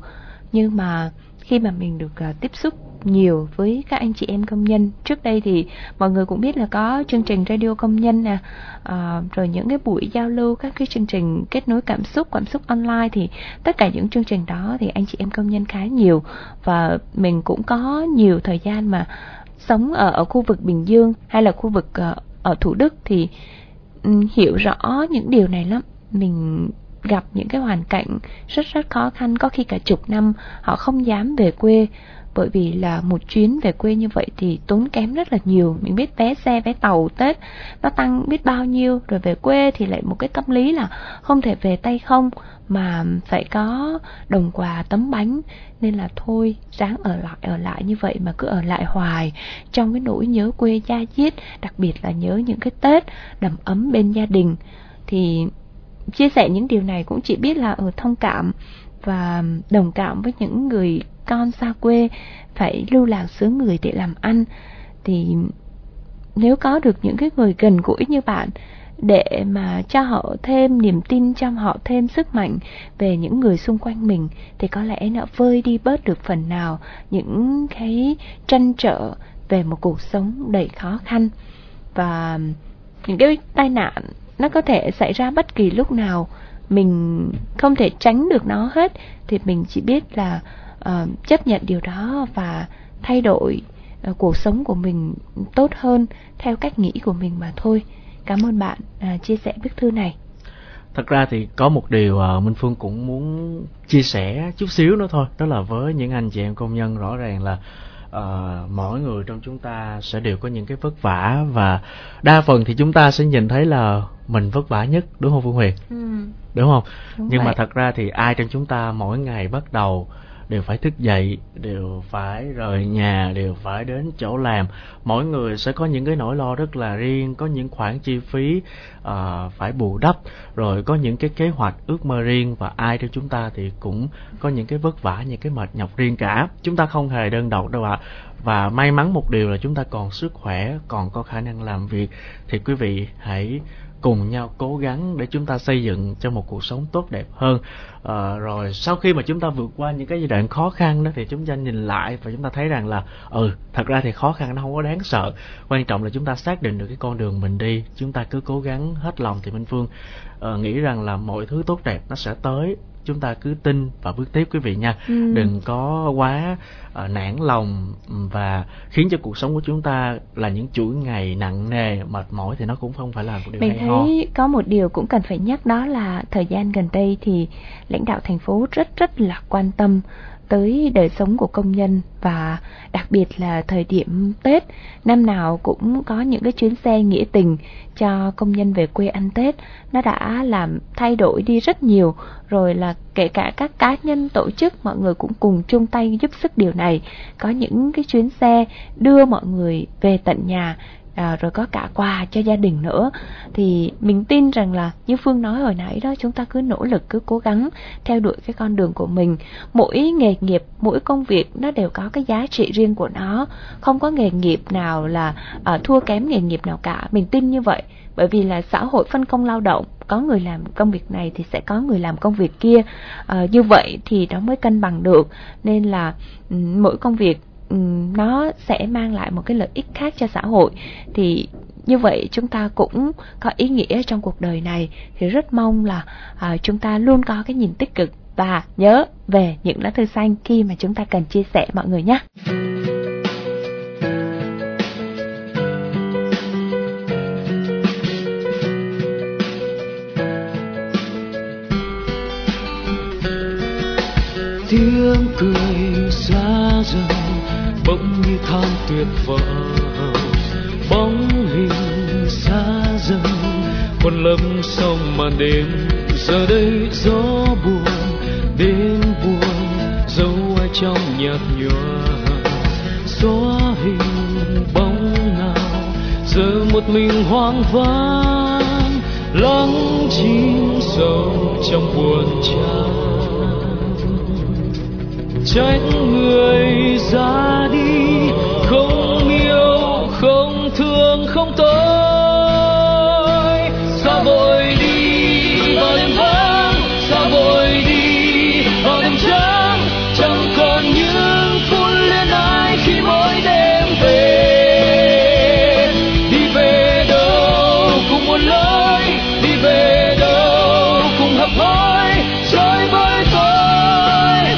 nhưng mà khi mà mình được uh, tiếp xúc nhiều với các anh chị em công nhân. Trước đây thì mọi người cũng biết là có chương trình radio công nhân nè, à, rồi những cái buổi giao lưu, các cái chương trình kết nối cảm xúc, cảm xúc online, thì tất cả những chương trình đó thì anh chị em công nhân khá nhiều, và mình cũng có nhiều thời gian mà sống ở, ở khu vực Bình Dương hay là khu vực uh, ở Thủ Đức thì um, hiểu rõ những điều này lắm. Mình gặp những cái hoàn cảnh rất rất khó khăn, có khi cả chục năm họ không dám về quê, bởi vì là một chuyến về quê như vậy thì tốn kém rất là nhiều. Mình biết vé xe, vé tàu Tết nó tăng biết bao nhiêu, rồi về quê thì lại một cái tâm lý là không thể về tay không mà phải có đồng quà tấm bánh, nên là thôi ráng ở lại ở lại như vậy, mà cứ ở lại hoài trong cái nỗi nhớ quê da diết, đặc biệt là nhớ những cái Tết đầm ấm bên gia đình. Thì chia sẻ những điều này cũng chỉ biết là ở thông cảm và đồng cảm với những người con xa quê phải lưu lạc xứ người để làm ăn. Thì nếu có được những cái người gần gũi như bạn để mà cho họ thêm niềm tin, cho họ thêm sức mạnh về những người xung quanh mình, thì có lẽ nó vơi đi bớt được phần nào những cái trăn trở về một cuộc sống đầy khó khăn. Và những cái tai nạn nó có thể xảy ra bất kỳ lúc nào, mình không thể tránh được nó hết, thì mình chỉ biết là Uh, chấp nhận điều đó và thay đổi uh, cuộc sống của mình tốt hơn theo cách nghĩ của mình mà thôi. Cảm ơn bạn uh, chia sẻ bức thư này. Thật ra thì có một điều uh, Minh Phương cũng muốn chia sẻ chút xíu nữa thôi, đó là với những anh chị em công nhân, rõ ràng là uh, mỗi người trong chúng ta sẽ đều có những cái vất vả, và đa phần thì chúng ta sẽ nhìn thấy là mình vất vả nhất, đúng không Phương Huyền? Ừ. Đúng không? Đúng. Nhưng vậy, mà thật ra thì ai trong chúng ta mỗi ngày bắt đầu đều phải thức dậy, đều phải rời nhà, đều phải đến chỗ làm. Mỗi người sẽ có những cái nỗi lo rất là riêng, có những khoản chi phí uh, phải bù đắp, rồi có những cái kế hoạch ước mơ riêng, và ai trong chúng ta thì cũng có những cái vất vả, những cái mệt nhọc riêng cả. Chúng ta không hề đơn độc đâu ạ. À. Và may mắn một điều là chúng ta còn sức khỏe, còn có khả năng làm việc, thì quý vị hãy cùng nhau cố gắng để chúng ta xây dựng cho một cuộc sống tốt đẹp hơn. À, rồi sau khi mà chúng ta vượt qua những cái giai đoạn khó khăn đó thì chúng ta nhìn lại và chúng ta thấy rằng là ừ, thật ra thì khó khăn nó không có đáng sợ. Quan trọng là chúng ta xác định được cái con đường mình đi, chúng ta cứ cố gắng hết lòng thì Minh Phương à, nghĩ rằng là mọi thứ tốt đẹp nó sẽ tới. Chúng ta cứ tin và bước tiếp quý vị nha. Ừ. Đừng có quá uh, nản lòng và khiến cho cuộc sống của chúng ta là những chuỗi ngày nặng nề, mệt mỏi thì nó cũng không phải là một điều hay ho. Mình thấy có một điều cũng cần phải nhắc, đó là thời gian gần đây thì lãnh đạo thành phố rất rất là quan tâm tới đời sống của công nhân, và đặc biệt là thời điểm Tết, năm nào cũng có những cái chuyến xe nghĩa tình cho công nhân về quê ăn Tết. Nó đã làm thay đổi đi rất nhiều, rồi là kể cả các cá nhân tổ chức, mọi người cũng cùng chung tay giúp sức điều này. Có những cái chuyến xe đưa mọi người về tận nhà, à, rồi có cả quà cho gia đình nữa. Thì mình tin rằng là như Phương nói hồi nãy đó, chúng ta cứ nỗ lực, cứ cố gắng theo đuổi cái con đường của mình. Mỗi nghề nghiệp, mỗi công việc nó đều có cái giá trị riêng của nó. Không có nghề nghiệp nào là à, thua kém nghề nghiệp nào cả. Mình tin như vậy, bởi vì là xã hội phân công lao động, có người làm công việc này thì sẽ có người làm công việc kia. à, Như vậy thì nó mới cân bằng được. Nên là mỗi công việc nó sẽ mang lại một cái lợi ích khác cho xã hội. Thì như vậy chúng ta cũng có ý nghĩa trong cuộc đời này. Thì rất mong là à, chúng ta luôn có cái nhìn tích cực và nhớ về những lá thư xanh khi mà chúng ta cần chia sẻ mọi người nhé. Tiếng cười xa dần bỗng như than tuyệt vọng, bóng hình xa dần còn lấp sông màn đêm. Giờ đây gió buồn đêm buồn dấu ai trong nhạt nhòa, xóa hình bóng nào giờ một mình hoang vắng, lắng chìm sâu trong buồn trao. Trách người ra đi không yêu, không thương, không tôi. Sao vội đi vào đêm vắng, sao vội đi vào đêm trắng. Chẳng còn những phút luyến ái khi mỗi đêm về. Đi về đâu cùng một lối, đi về đâu cùng hấp hối. Chơi với tôi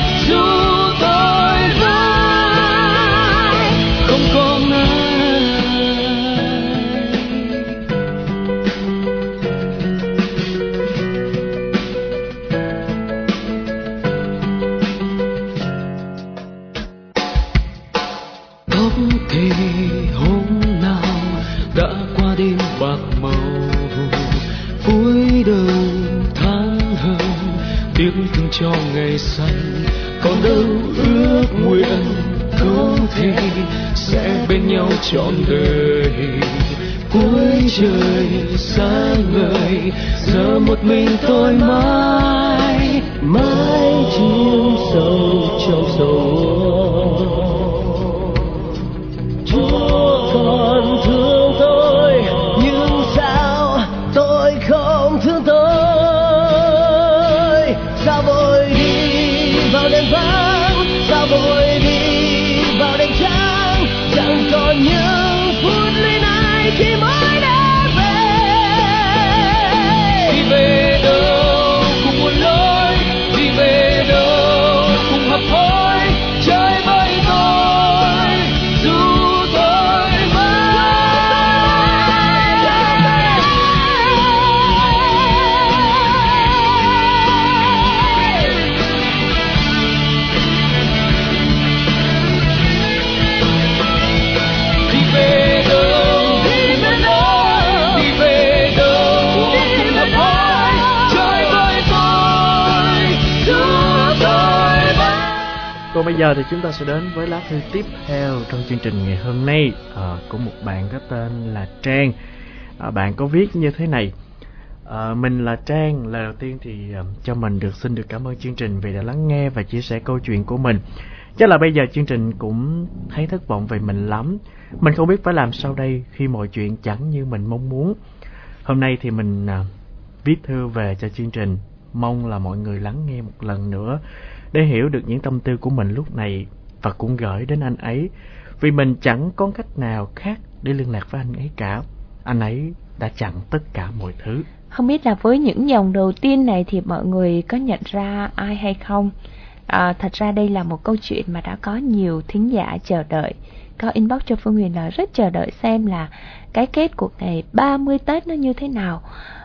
dù cho ngày xanh. Còn đâu ước nguyện không thể sẽ bên nhau trọn đời. Cuối trời xa người giờ một mình tôi mãi mãi chìm sâu trong sầu. Chúa còn thương tôi nhưng sao tôi không thương tôi. Sao vội đi vào đêm trắng, chẳng còn những phút luyến ái khi mới đã về. Đi về đâu cùng buồn lối, đi về đâu cùng hấp hối. Còn bây giờ thì chúng ta sẽ đến với lá thư tiếp theo trong chương trình ngày hôm nay à, của một bạn có tên là Trang. À, bạn có viết như thế này: à, mình là Trang. Lời đầu tiên thì uh, cho mình được xin được cảm ơn chương trình vì đã lắng nghe và chia sẻ câu chuyện của mình. Chắc là bây giờ chương trình cũng thấy thất vọng về mình lắm. Mình không biết phải làm sao đây khi mọi chuyện chẳng như mình mong muốn. Hôm nay thì mình uh, viết thư về cho chương trình, mong là mọi người lắng nghe một lần nữa để hiểu được những tâm tư của mình lúc này, và cũng gửi đến anh ấy, vì mình chẳng có cách nào khác để liên lạc với anh ấy cả. Anh ấy đã chặn tất cả mọi thứ. Không biết là với những dòng đầu tiên này thì mọi người có nhận ra ai hay không? À, thật ra đây là một câu chuyện mà đã có nhiều thính giả chờ đợi. Có inbox cho Phương Huyền là rất chờ đợi xem là cái kết của ngày ba mươi Tết nó như thế nào.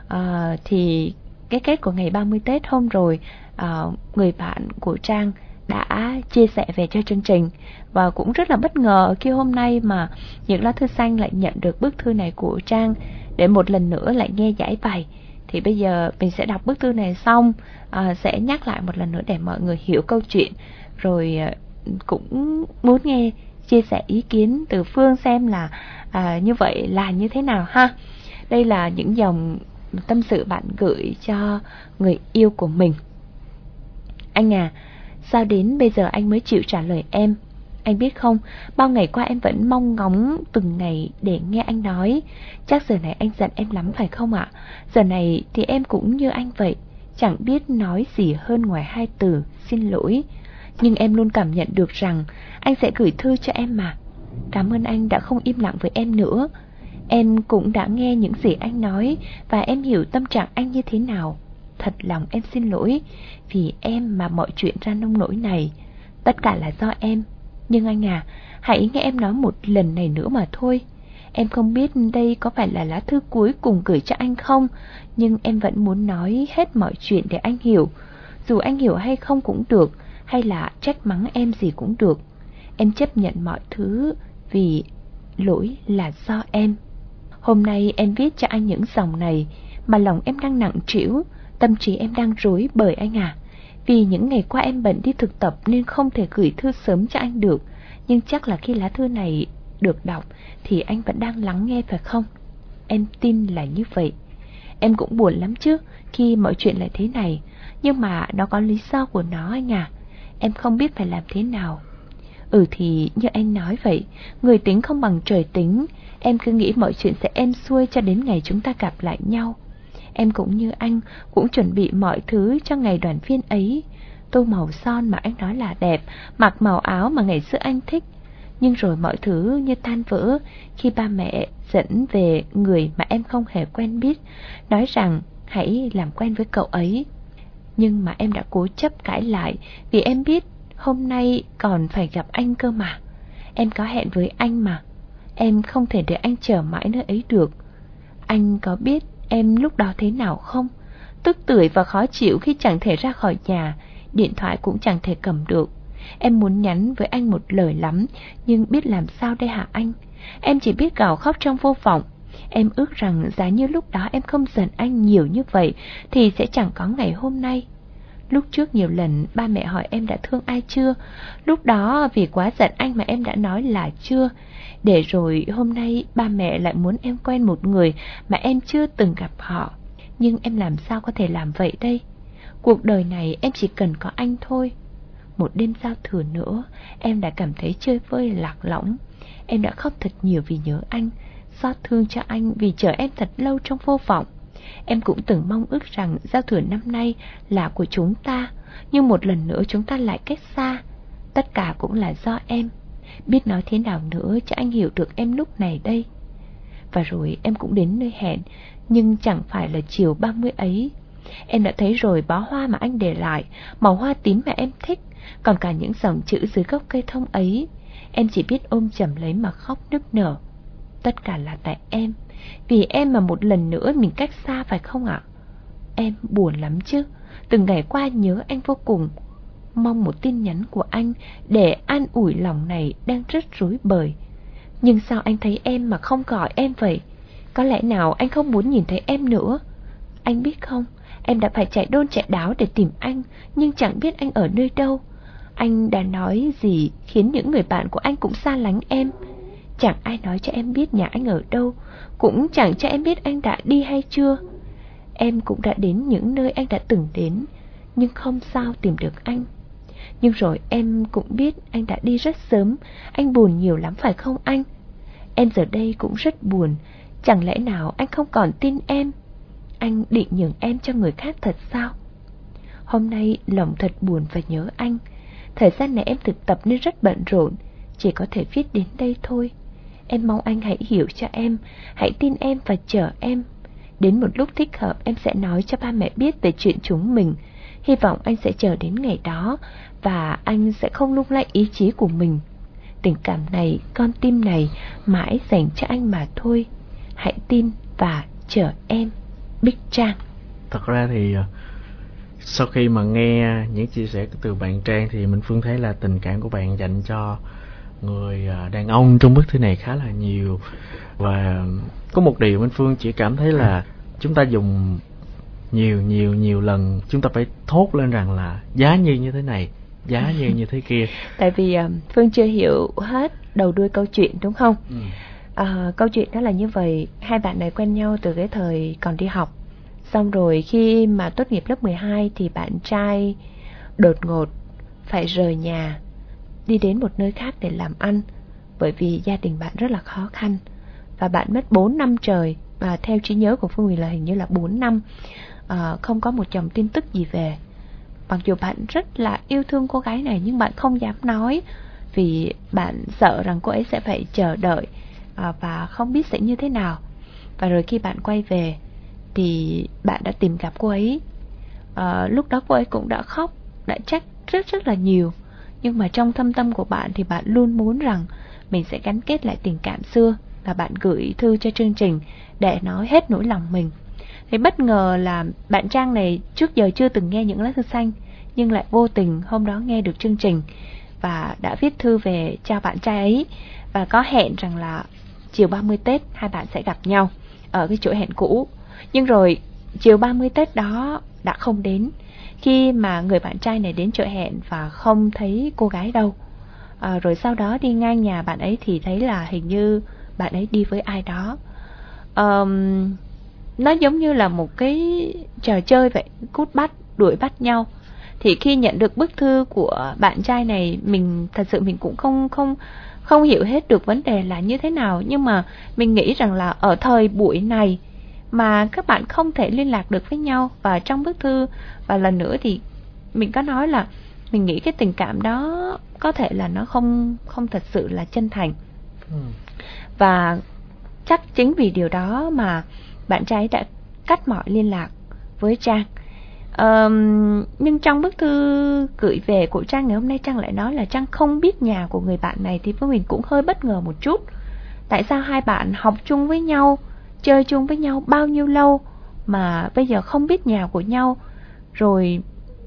À, thì cái kết của ngày ba mươi Tết hôm rồi, à, người bạn của Trang đã chia sẻ về cho chương trình. Và cũng rất là bất ngờ khi hôm nay mà những lá thư xanh lại nhận được bức thư này của Trang để một lần nữa lại nghe giải bày. Thì bây giờ mình sẽ đọc bức thư này xong, à, sẽ nhắc lại một lần nữa để mọi người hiểu câu chuyện. Rồi à, cũng muốn nghe chia sẻ ý kiến từ Phương xem là à, như vậy là như thế nào ha. Đây là những dòng tâm sự bạn gửi cho người yêu của mình. Anh à, sao đến bây giờ anh mới chịu trả lời em? Anh biết không, bao ngày qua em vẫn mong ngóng từng ngày để nghe anh nói. Chắc giờ này anh giận em lắm phải không ạ? Giờ này thì em cũng như anh vậy, chẳng biết nói gì hơn ngoài hai từ xin lỗi. Nhưng em luôn cảm nhận được rằng anh sẽ gửi thư cho em mà. Cảm ơn anh đã không im lặng với em nữa. Em cũng đã nghe những gì anh nói và em hiểu tâm trạng anh như thế nào. Thật lòng em xin lỗi, vì em mà mọi chuyện ra nông nỗi này. Tất cả là do em. Nhưng anh à, hãy nghe em nói một lần này nữa mà thôi. Em không biết đây có phải là lá thư cuối cùng gửi cho anh không, nhưng em vẫn muốn nói hết mọi chuyện để anh hiểu. Dù anh hiểu hay không cũng được, hay là trách mắng em gì cũng được. Em chấp nhận mọi thứ vì lỗi là do em. Hôm nay em viết cho anh những dòng này mà lòng em đang nặng trĩu, tâm trí em đang rối bời anh à. Vì những ngày qua em bận đi thực tập nên không thể gửi thư sớm cho anh được. Nhưng chắc là khi lá thư này được đọc thì anh vẫn đang lắng nghe phải không? Em tin là như vậy. Em cũng buồn lắm chứ khi mọi chuyện lại thế này, nhưng mà nó có lý do của nó anh à. Em không biết phải làm thế nào. Ừ thì như anh nói vậy, người tính không bằng trời tính. Em cứ nghĩ mọi chuyện sẽ êm xuôi cho đến ngày chúng ta gặp lại nhau. Em cũng như anh, cũng chuẩn bị mọi thứ cho ngày đoàn viên ấy. Tô màu son mà anh nói là đẹp, mặc màu áo mà ngày xưa anh thích. Nhưng rồi mọi thứ như tan vỡ khi ba mẹ dẫn về người mà em không hề quen biết, nói rằng hãy làm quen với cậu ấy. Nhưng mà em đã cố chấp cãi lại vì em biết hôm nay còn phải gặp anh cơ mà. Em có hẹn với anh mà. Em không thể để anh chờ mãi nơi ấy được. Anh có biết em lúc đó thế nào không? Tức tưởi và khó chịu khi chẳng thể ra khỏi nhà, điện thoại cũng chẳng thể cầm được. Em muốn nhắn với anh một lời lắm, nhưng biết làm sao đây hả anh? Em chỉ biết gào khóc trong vô vọng. Em ước rằng giá như lúc đó em không giận anh nhiều như vậy thì sẽ chẳng có ngày hôm nay. Lúc trước nhiều lần ba mẹ hỏi em đã thương ai chưa. Lúc đó vì quá giận anh mà em đã nói là chưa. Để rồi hôm nay ba mẹ lại muốn em quen một người mà em chưa từng gặp họ. Nhưng em làm sao có thể làm vậy đây? Cuộc đời này em chỉ cần có anh thôi. Một đêm giao thừa nữa, em đã cảm thấy chơi vơi lạc lõng. Em đã khóc thật nhiều vì nhớ anh, xót thương cho anh vì chờ em thật lâu trong vô vọng. Em cũng từng mong ước rằng giao thừa năm nay là của chúng ta, nhưng một lần nữa chúng ta lại cách xa. Tất cả cũng là do em. Biết nói thế nào nữa cho anh hiểu được em lúc này đây. Và rồi em cũng đến nơi hẹn, nhưng chẳng phải là chiều ba mươi ấy. Em đã thấy rồi bó hoa mà anh để lại, màu hoa tím mà em thích, còn cả những dòng chữ dưới gốc cây thông ấy. Em chỉ biết ôm chầm lấy mà khóc nức nở. Tất cả là tại em. Vì em mà một lần nữa mình cách xa phải không ạ? Em buồn lắm chứ. Từng ngày qua nhớ anh vô cùng, mong một tin nhắn của anh để an ủi lòng này đang rất rối bời. Nhưng sao anh thấy em mà không gọi em vậy? Có lẽ nào anh không muốn nhìn thấy em nữa? Anh biết không, em đã phải chạy đôn chạy đáo để tìm anh, nhưng chẳng biết anh ở nơi đâu. Anh đã nói gì khiến những người bạn của anh cũng xa lánh em? Chẳng ai nói cho em biết nhà anh ở đâu, cũng chẳng cho em biết anh đã đi hay chưa. Em cũng đã đến những nơi anh đã từng đến, nhưng không sao tìm được anh. Nhưng rồi em cũng biết anh đã đi rất sớm, anh buồn nhiều lắm phải không anh? Em giờ đây cũng rất buồn, chẳng lẽ nào anh không còn tin em? Anh định nhường em cho người khác thật sao? Hôm nay lòng thật buồn và nhớ anh. Thời gian này em thực tập nên rất bận rộn, chỉ có thể viết đến đây thôi. Em mong anh hãy hiểu cho em, hãy tin em và chờ em. Đến một lúc thích hợp em sẽ nói cho ba mẹ biết về chuyện chúng mình. Hy vọng anh sẽ chờ đến ngày đó và anh sẽ không lung lay ý chí của mình. Tình cảm này, con tim này mãi dành cho anh mà thôi. Hãy tin và chờ em. Bích Trang. Thật ra thì sau khi mà nghe những chia sẻ từ bạn Trang thì Minh Phương thấy là tình cảm của bạn dành cho người đàn ông trong bức thư này khá là nhiều. Và có một điều Minh Phương chỉ cảm thấy là chúng ta dùng nhiều nhiều nhiều lần chúng ta phải thốt lên rằng là giá như như thế này, giá như như thế kia. Tại vì Phương chưa hiểu hết đầu đuôi câu chuyện đúng không? Ừ. À, câu chuyện đó là như vậy. Hai bạn này quen nhau từ cái thời còn đi học. Xong rồi khi mà tốt nghiệp lớp mười hai thì bạn trai đột ngột phải rời nhà, đi đến một nơi khác để làm ăn, bởi vì gia đình bạn rất là khó khăn. Và bạn mất bốn năm trời, và theo trí nhớ của Phương Huyền là hình như là bốn năm à, không có một dòng tin tức gì về. Mặc dù bạn rất là yêu thương cô gái này nhưng bạn không dám nói, vì bạn sợ rằng cô ấy sẽ phải chờ đợi à, và không biết sẽ như thế nào. Và rồi khi bạn quay về thì bạn đã tìm gặp cô ấy. à, Lúc đó cô ấy cũng đã khóc, đã trách rất rất là nhiều. Nhưng mà trong thâm tâm của bạn thì bạn luôn muốn rằng mình sẽ gắn kết lại tình cảm xưa. Và bạn gửi thư cho chương trình để nói hết nỗi lòng mình. Thì bất ngờ là bạn Trang này trước giờ chưa từng nghe Những lá thư xanh, nhưng lại vô tình hôm đó nghe được chương trình và đã viết thư về cho bạn trai ấy. Và có hẹn rằng là chiều ba mươi Tết hai bạn sẽ gặp nhau ở cái chỗ hẹn cũ. Nhưng rồi chiều ba mươi Tết đó đã không đến. Khi mà người bạn trai này đến chỗ hẹn và không thấy cô gái đâu. à, Rồi sau đó đi ngang nhà bạn ấy thì thấy là hình như bạn ấy đi với ai đó. à, Nó giống như là một cái trò chơi vậy, cút bắt, đuổi bắt nhau. Thì khi nhận được bức thư của bạn trai này, mình thật sự mình cũng không không không hiểu hết được vấn đề là như thế nào. Nhưng mà mình nghĩ rằng là ở thời buổi này mà các bạn không thể liên lạc được với nhau. Và trong bức thư, và lần nữa thì mình có nói là mình nghĩ cái tình cảm đó có thể là nó không không thật sự là chân thành. ừ. Và chắc chính vì điều đó mà bạn trai đã cắt mọi liên lạc với Trang. um, Nhưng trong bức thư gửi về của Trang ngày hôm nay, Trang lại nói là Trang không biết nhà của người bạn này. Thì với mình cũng hơi bất ngờ một chút. Tại sao hai bạn học chung với nhau, chơi chung với nhau bao nhiêu lâu mà bây giờ không biết nhà của nhau? Rồi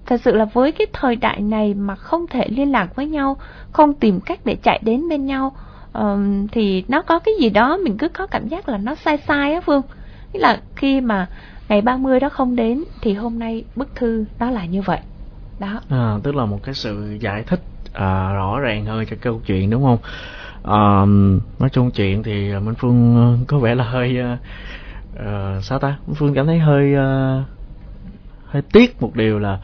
thật sự là với cái thời đại này mà không thể liên lạc với nhau, không tìm cách để chạy đến bên nhau, um, thì nó có cái gì đó mình cứ có cảm giác là nó sai sai á Phương. Nghĩa là khi mà ngày ba mươi đó không đến thì hôm nay bức thư đó là như vậy đó. À, tức là một cái sự giải thích à, rõ ràng hơn cho câu chuyện đúng không? À, nói chung chuyện thì Minh Phương có vẻ là hơi uh, sao ta? Minh Phương cảm thấy hơi uh, hơi tiếc một điều là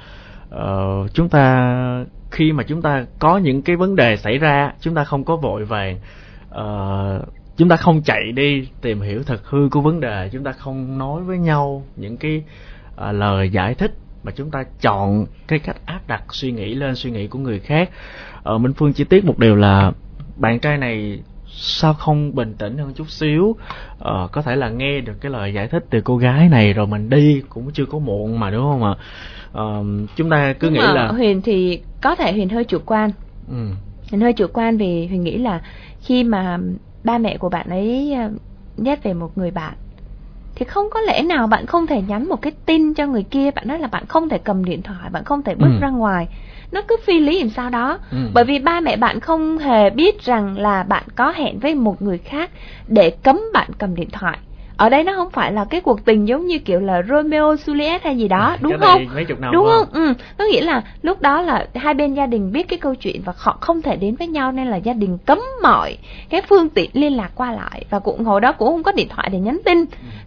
uh, chúng ta khi mà chúng ta có những cái vấn đề xảy ra, chúng ta không có vội vàng, uh, chúng ta không chạy đi tìm hiểu thật hư của vấn đề, chúng ta không nói với nhau những cái uh, lời giải thích, mà chúng ta chọn cái cách áp đặt suy nghĩ lên suy nghĩ của người khác. uh, Minh Phương chỉ tiếc một điều là bạn trai này sao không bình tĩnh hơn chút xíu. Ờ, có thể là nghe được cái lời giải thích từ cô gái này rồi mình đi cũng chưa có muộn mà đúng không ạ? Ờ, chúng ta cứ nhưng nghĩ là Huyền thì có thể Huyền hơi chủ quan. ừ. Huyền hơi chủ quan vì Huyền nghĩ là khi mà ba mẹ của bạn ấy nhét về một người bạn thì không có lẽ nào bạn không thể nhắn một cái tin cho người kia. Bạn nói là bạn không thể cầm điện thoại, bạn không thể bước ừ. ra ngoài. Nó cứ phi lý làm sao đó. ừ. Bởi vì ba mẹ bạn không hề biết rằng là bạn có hẹn với một người khác để cấm bạn cầm điện thoại. Ở đây nó không phải là cái cuộc tình giống như kiểu là Romeo Juliet hay gì đó, đúng không? Đúng không? Ừ, có nghĩa là lúc đó là hai bên gia đình biết cái câu chuyện và họ không thể đến với nhau, nên là gia đình cấm mọi cái phương tiện liên lạc qua lại, và cũng hồi đó cũng không có điện thoại để nhắn tin.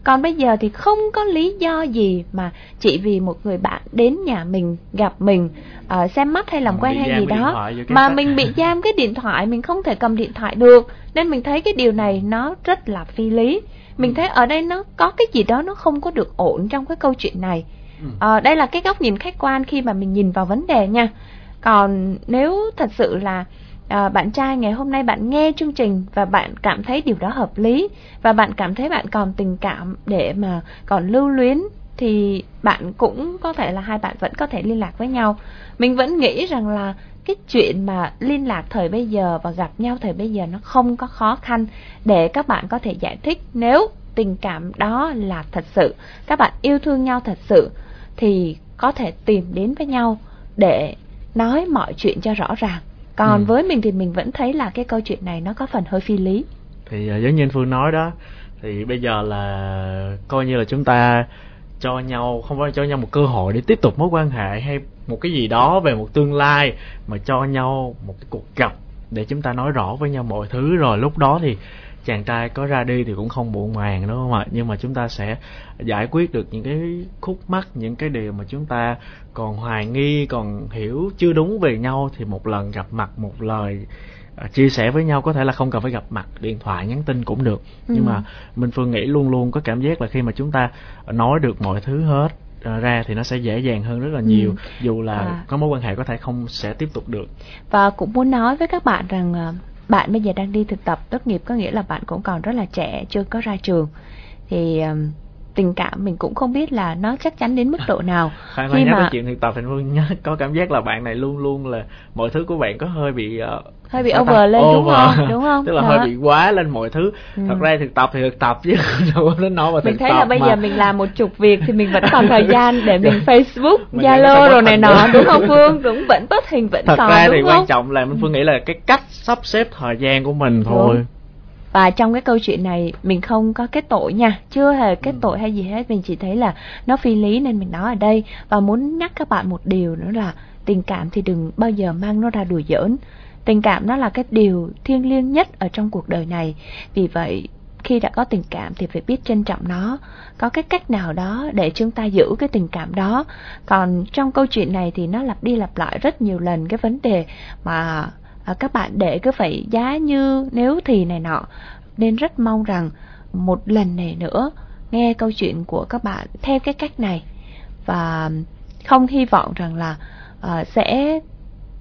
Còn bây giờ thì không có lý do gì mà chỉ vì một người bạn đến nhà mình, gặp mình, uh, xem mắt hay làm quen hay gì đó mà mình bị giam cái điện thoại, mình không thể cầm điện thoại được, nên mình thấy cái điều này nó rất là phi lý. Mình thấy ở đây nó có cái gì đó nó không có được ổn trong cái câu chuyện này. À, đây là cái góc nhìn khách quan khi mà mình nhìn vào vấn đề nha. Còn nếu thật sự là à, bạn trai ngày hôm nay bạn nghe chương trình và bạn cảm thấy điều đó hợp lý, và bạn cảm thấy bạn còn tình cảm để mà còn lưu luyến, thì bạn cũng có thể là hai bạn vẫn có thể liên lạc với nhau. Mình vẫn nghĩ rằng là cái chuyện mà liên lạc thời bây giờ và gặp nhau thời bây giờ nó không có khó khăn để các bạn có thể giải thích. Nếu tình cảm đó là thật sự, các bạn yêu thương nhau thật sự, thì có thể tìm đến với nhau để nói mọi chuyện cho rõ ràng. Còn ừ. với mình thì mình vẫn thấy là cái câu chuyện này nó có phần hơi phi lý. Thì giống như anh Phương nói đó, thì bây giờ là coi như là chúng ta cho nhau, không phải cho nhau một cơ hội để tiếp tục mối quan hệ hay một cái gì đó về một tương lai, mà cho nhau một cái cuộc gặp để chúng ta nói rõ với nhau mọi thứ. Rồi lúc đó thì chàng trai có ra đi thì cũng không muộn màng, đúng không ạ? Nhưng mà chúng ta sẽ giải quyết được những cái khúc mắc, những cái điều mà chúng ta còn hoài nghi, còn hiểu chưa đúng về nhau, thì một lần gặp mặt, một lời chia sẻ với nhau, có thể là không cần phải gặp mặt, điện thoại nhắn tin cũng được. ừ. Nhưng mà Minh Phương nghĩ luôn luôn có cảm giác là khi mà chúng ta nói được mọi thứ hết ra thì nó sẽ dễ dàng hơn rất là nhiều, ừ. dù là à. có mối quan hệ có thể không sẽ tiếp tục được. Và cũng muốn nói với các bạn rằng bạn bây giờ đang đi thực tập tốt nghiệp, có nghĩa là bạn cũng còn rất là trẻ, chưa có ra trường, thì tình cảm mình cũng không biết là nó chắc chắn đến mức độ nào. Khi mà nhắc đến chuyện thực tập thì Phương nhớ, có cảm giác là bạn này luôn luôn là mọi thứ của bạn có hơi bị uh, hơi bị over ta, lên over. Đúng không? Đúng không? Tức là đó. Hơi bị quá lên mọi thứ. Ừ. Thật ra thực tập thì thực tập chứ đâu đến nỗi mà thực tập. Mình thấy là bây mà. giờ mình làm một chục việc thì mình vẫn còn thời gian để mình Facebook, Zalo rồi này nọ, đúng không Phương? Đúng, vẫn post hình vẫn sờ, đúng không? Thật ra thì quan trọng là Phương nghĩ là cái cách sắp xếp thời gian của mình thôi. Đúng. Và trong cái câu chuyện này mình không có kết tội nha, chưa hề kết tội hay gì hết, mình chỉ thấy là nó phi lý nên mình nói ở đây. Và muốn nhắc các bạn một điều nữa là tình cảm thì đừng bao giờ mang nó ra đùa giỡn. Tình cảm nó là cái điều thiêng liêng nhất ở trong cuộc đời này. Vì vậy khi đã có tình cảm thì phải biết trân trọng nó, có cái cách nào đó để chúng ta giữ cái tình cảm đó. Còn trong câu chuyện này thì nó lặp đi lặp lại rất nhiều lần cái vấn đề mà các bạn để cứ phải giá như nếu thì này nọ, nên rất mong rằng một lần này nữa nghe câu chuyện của các bạn theo cái cách này, và không hy vọng rằng là uh, sẽ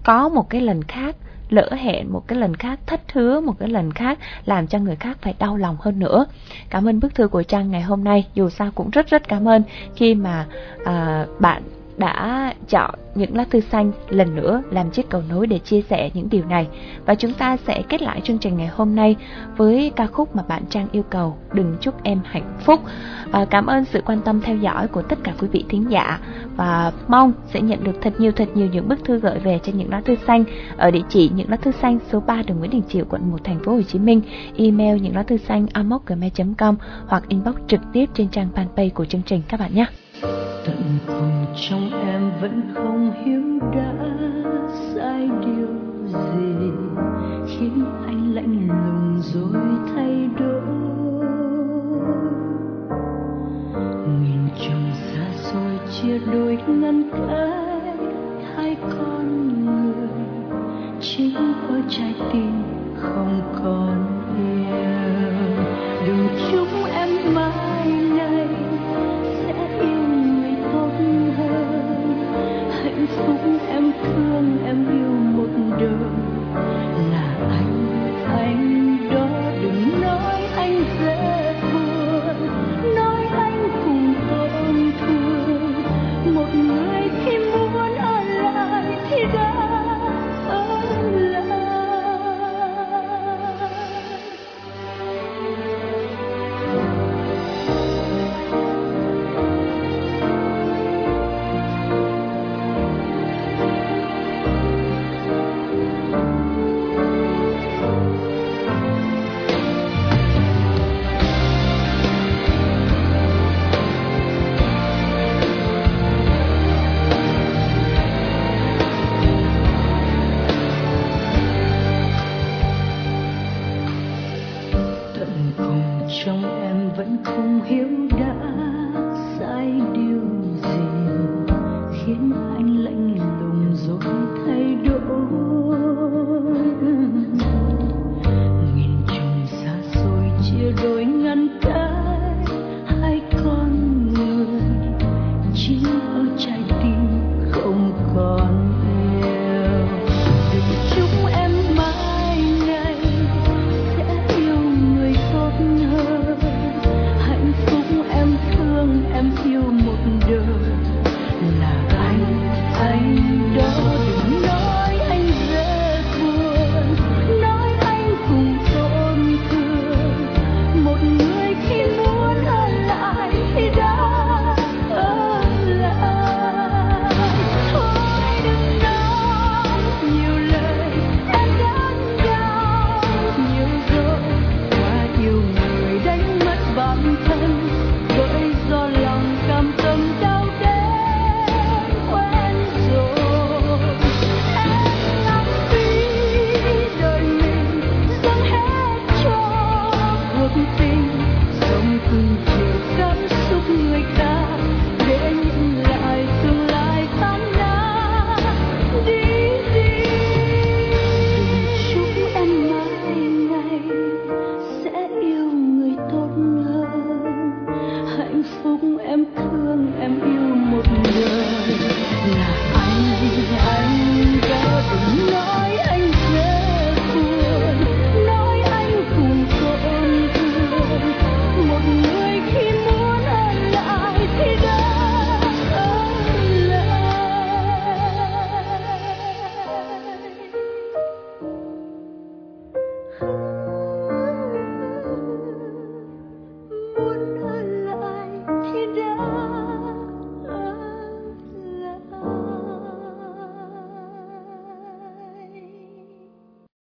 có một cái lần khác lỡ hẹn, một cái lần khác thất hứa, một cái lần khác làm cho người khác phải đau lòng hơn nữa. Cảm ơn bức thư của Trang ngày hôm nay, dù sao cũng rất rất cảm ơn khi mà uh, bạn đã chọn những lá thư xanh lần nữa làm chiếc cầu nối để chia sẻ những điều này. Và chúng ta sẽ kết lại chương trình ngày hôm nay với ca khúc mà bạn Trang yêu cầu, Đừng Chúc Em Hạnh Phúc. à, Cảm ơn sự quan tâm theo dõi của tất cả quý vị thính giả, và mong sẽ nhận được thật nhiều thật nhiều những bức thư gửi về cho những lá thư xanh ở địa chỉ những lá thư xanh số ba đường Nguyễn Đình Chiểu, quận một, thành phố Hồ Chí Minh, email những lá thư xanh a m o c gmail chấm com, hoặc inbox trực tiếp trên trang fanpage của chương trình các bạn nhé. Tận cùng trong em vẫn không hiểu đã sai điều gì khiến anh lạnh lùng rồi thay đổi. Nghìn trùng xa xôi chia đôi ngăn cách hai con người, chính ở trái tim không còn yêu. Đừng chúc em mãi ngày phúc, em thương em yêu một đời là anh, anh đó. Đừng nói anh dễ buồn, nói anh cùng tổn thương. Một người khi muốn ở lại thì đã ở lại. em thương em yêu.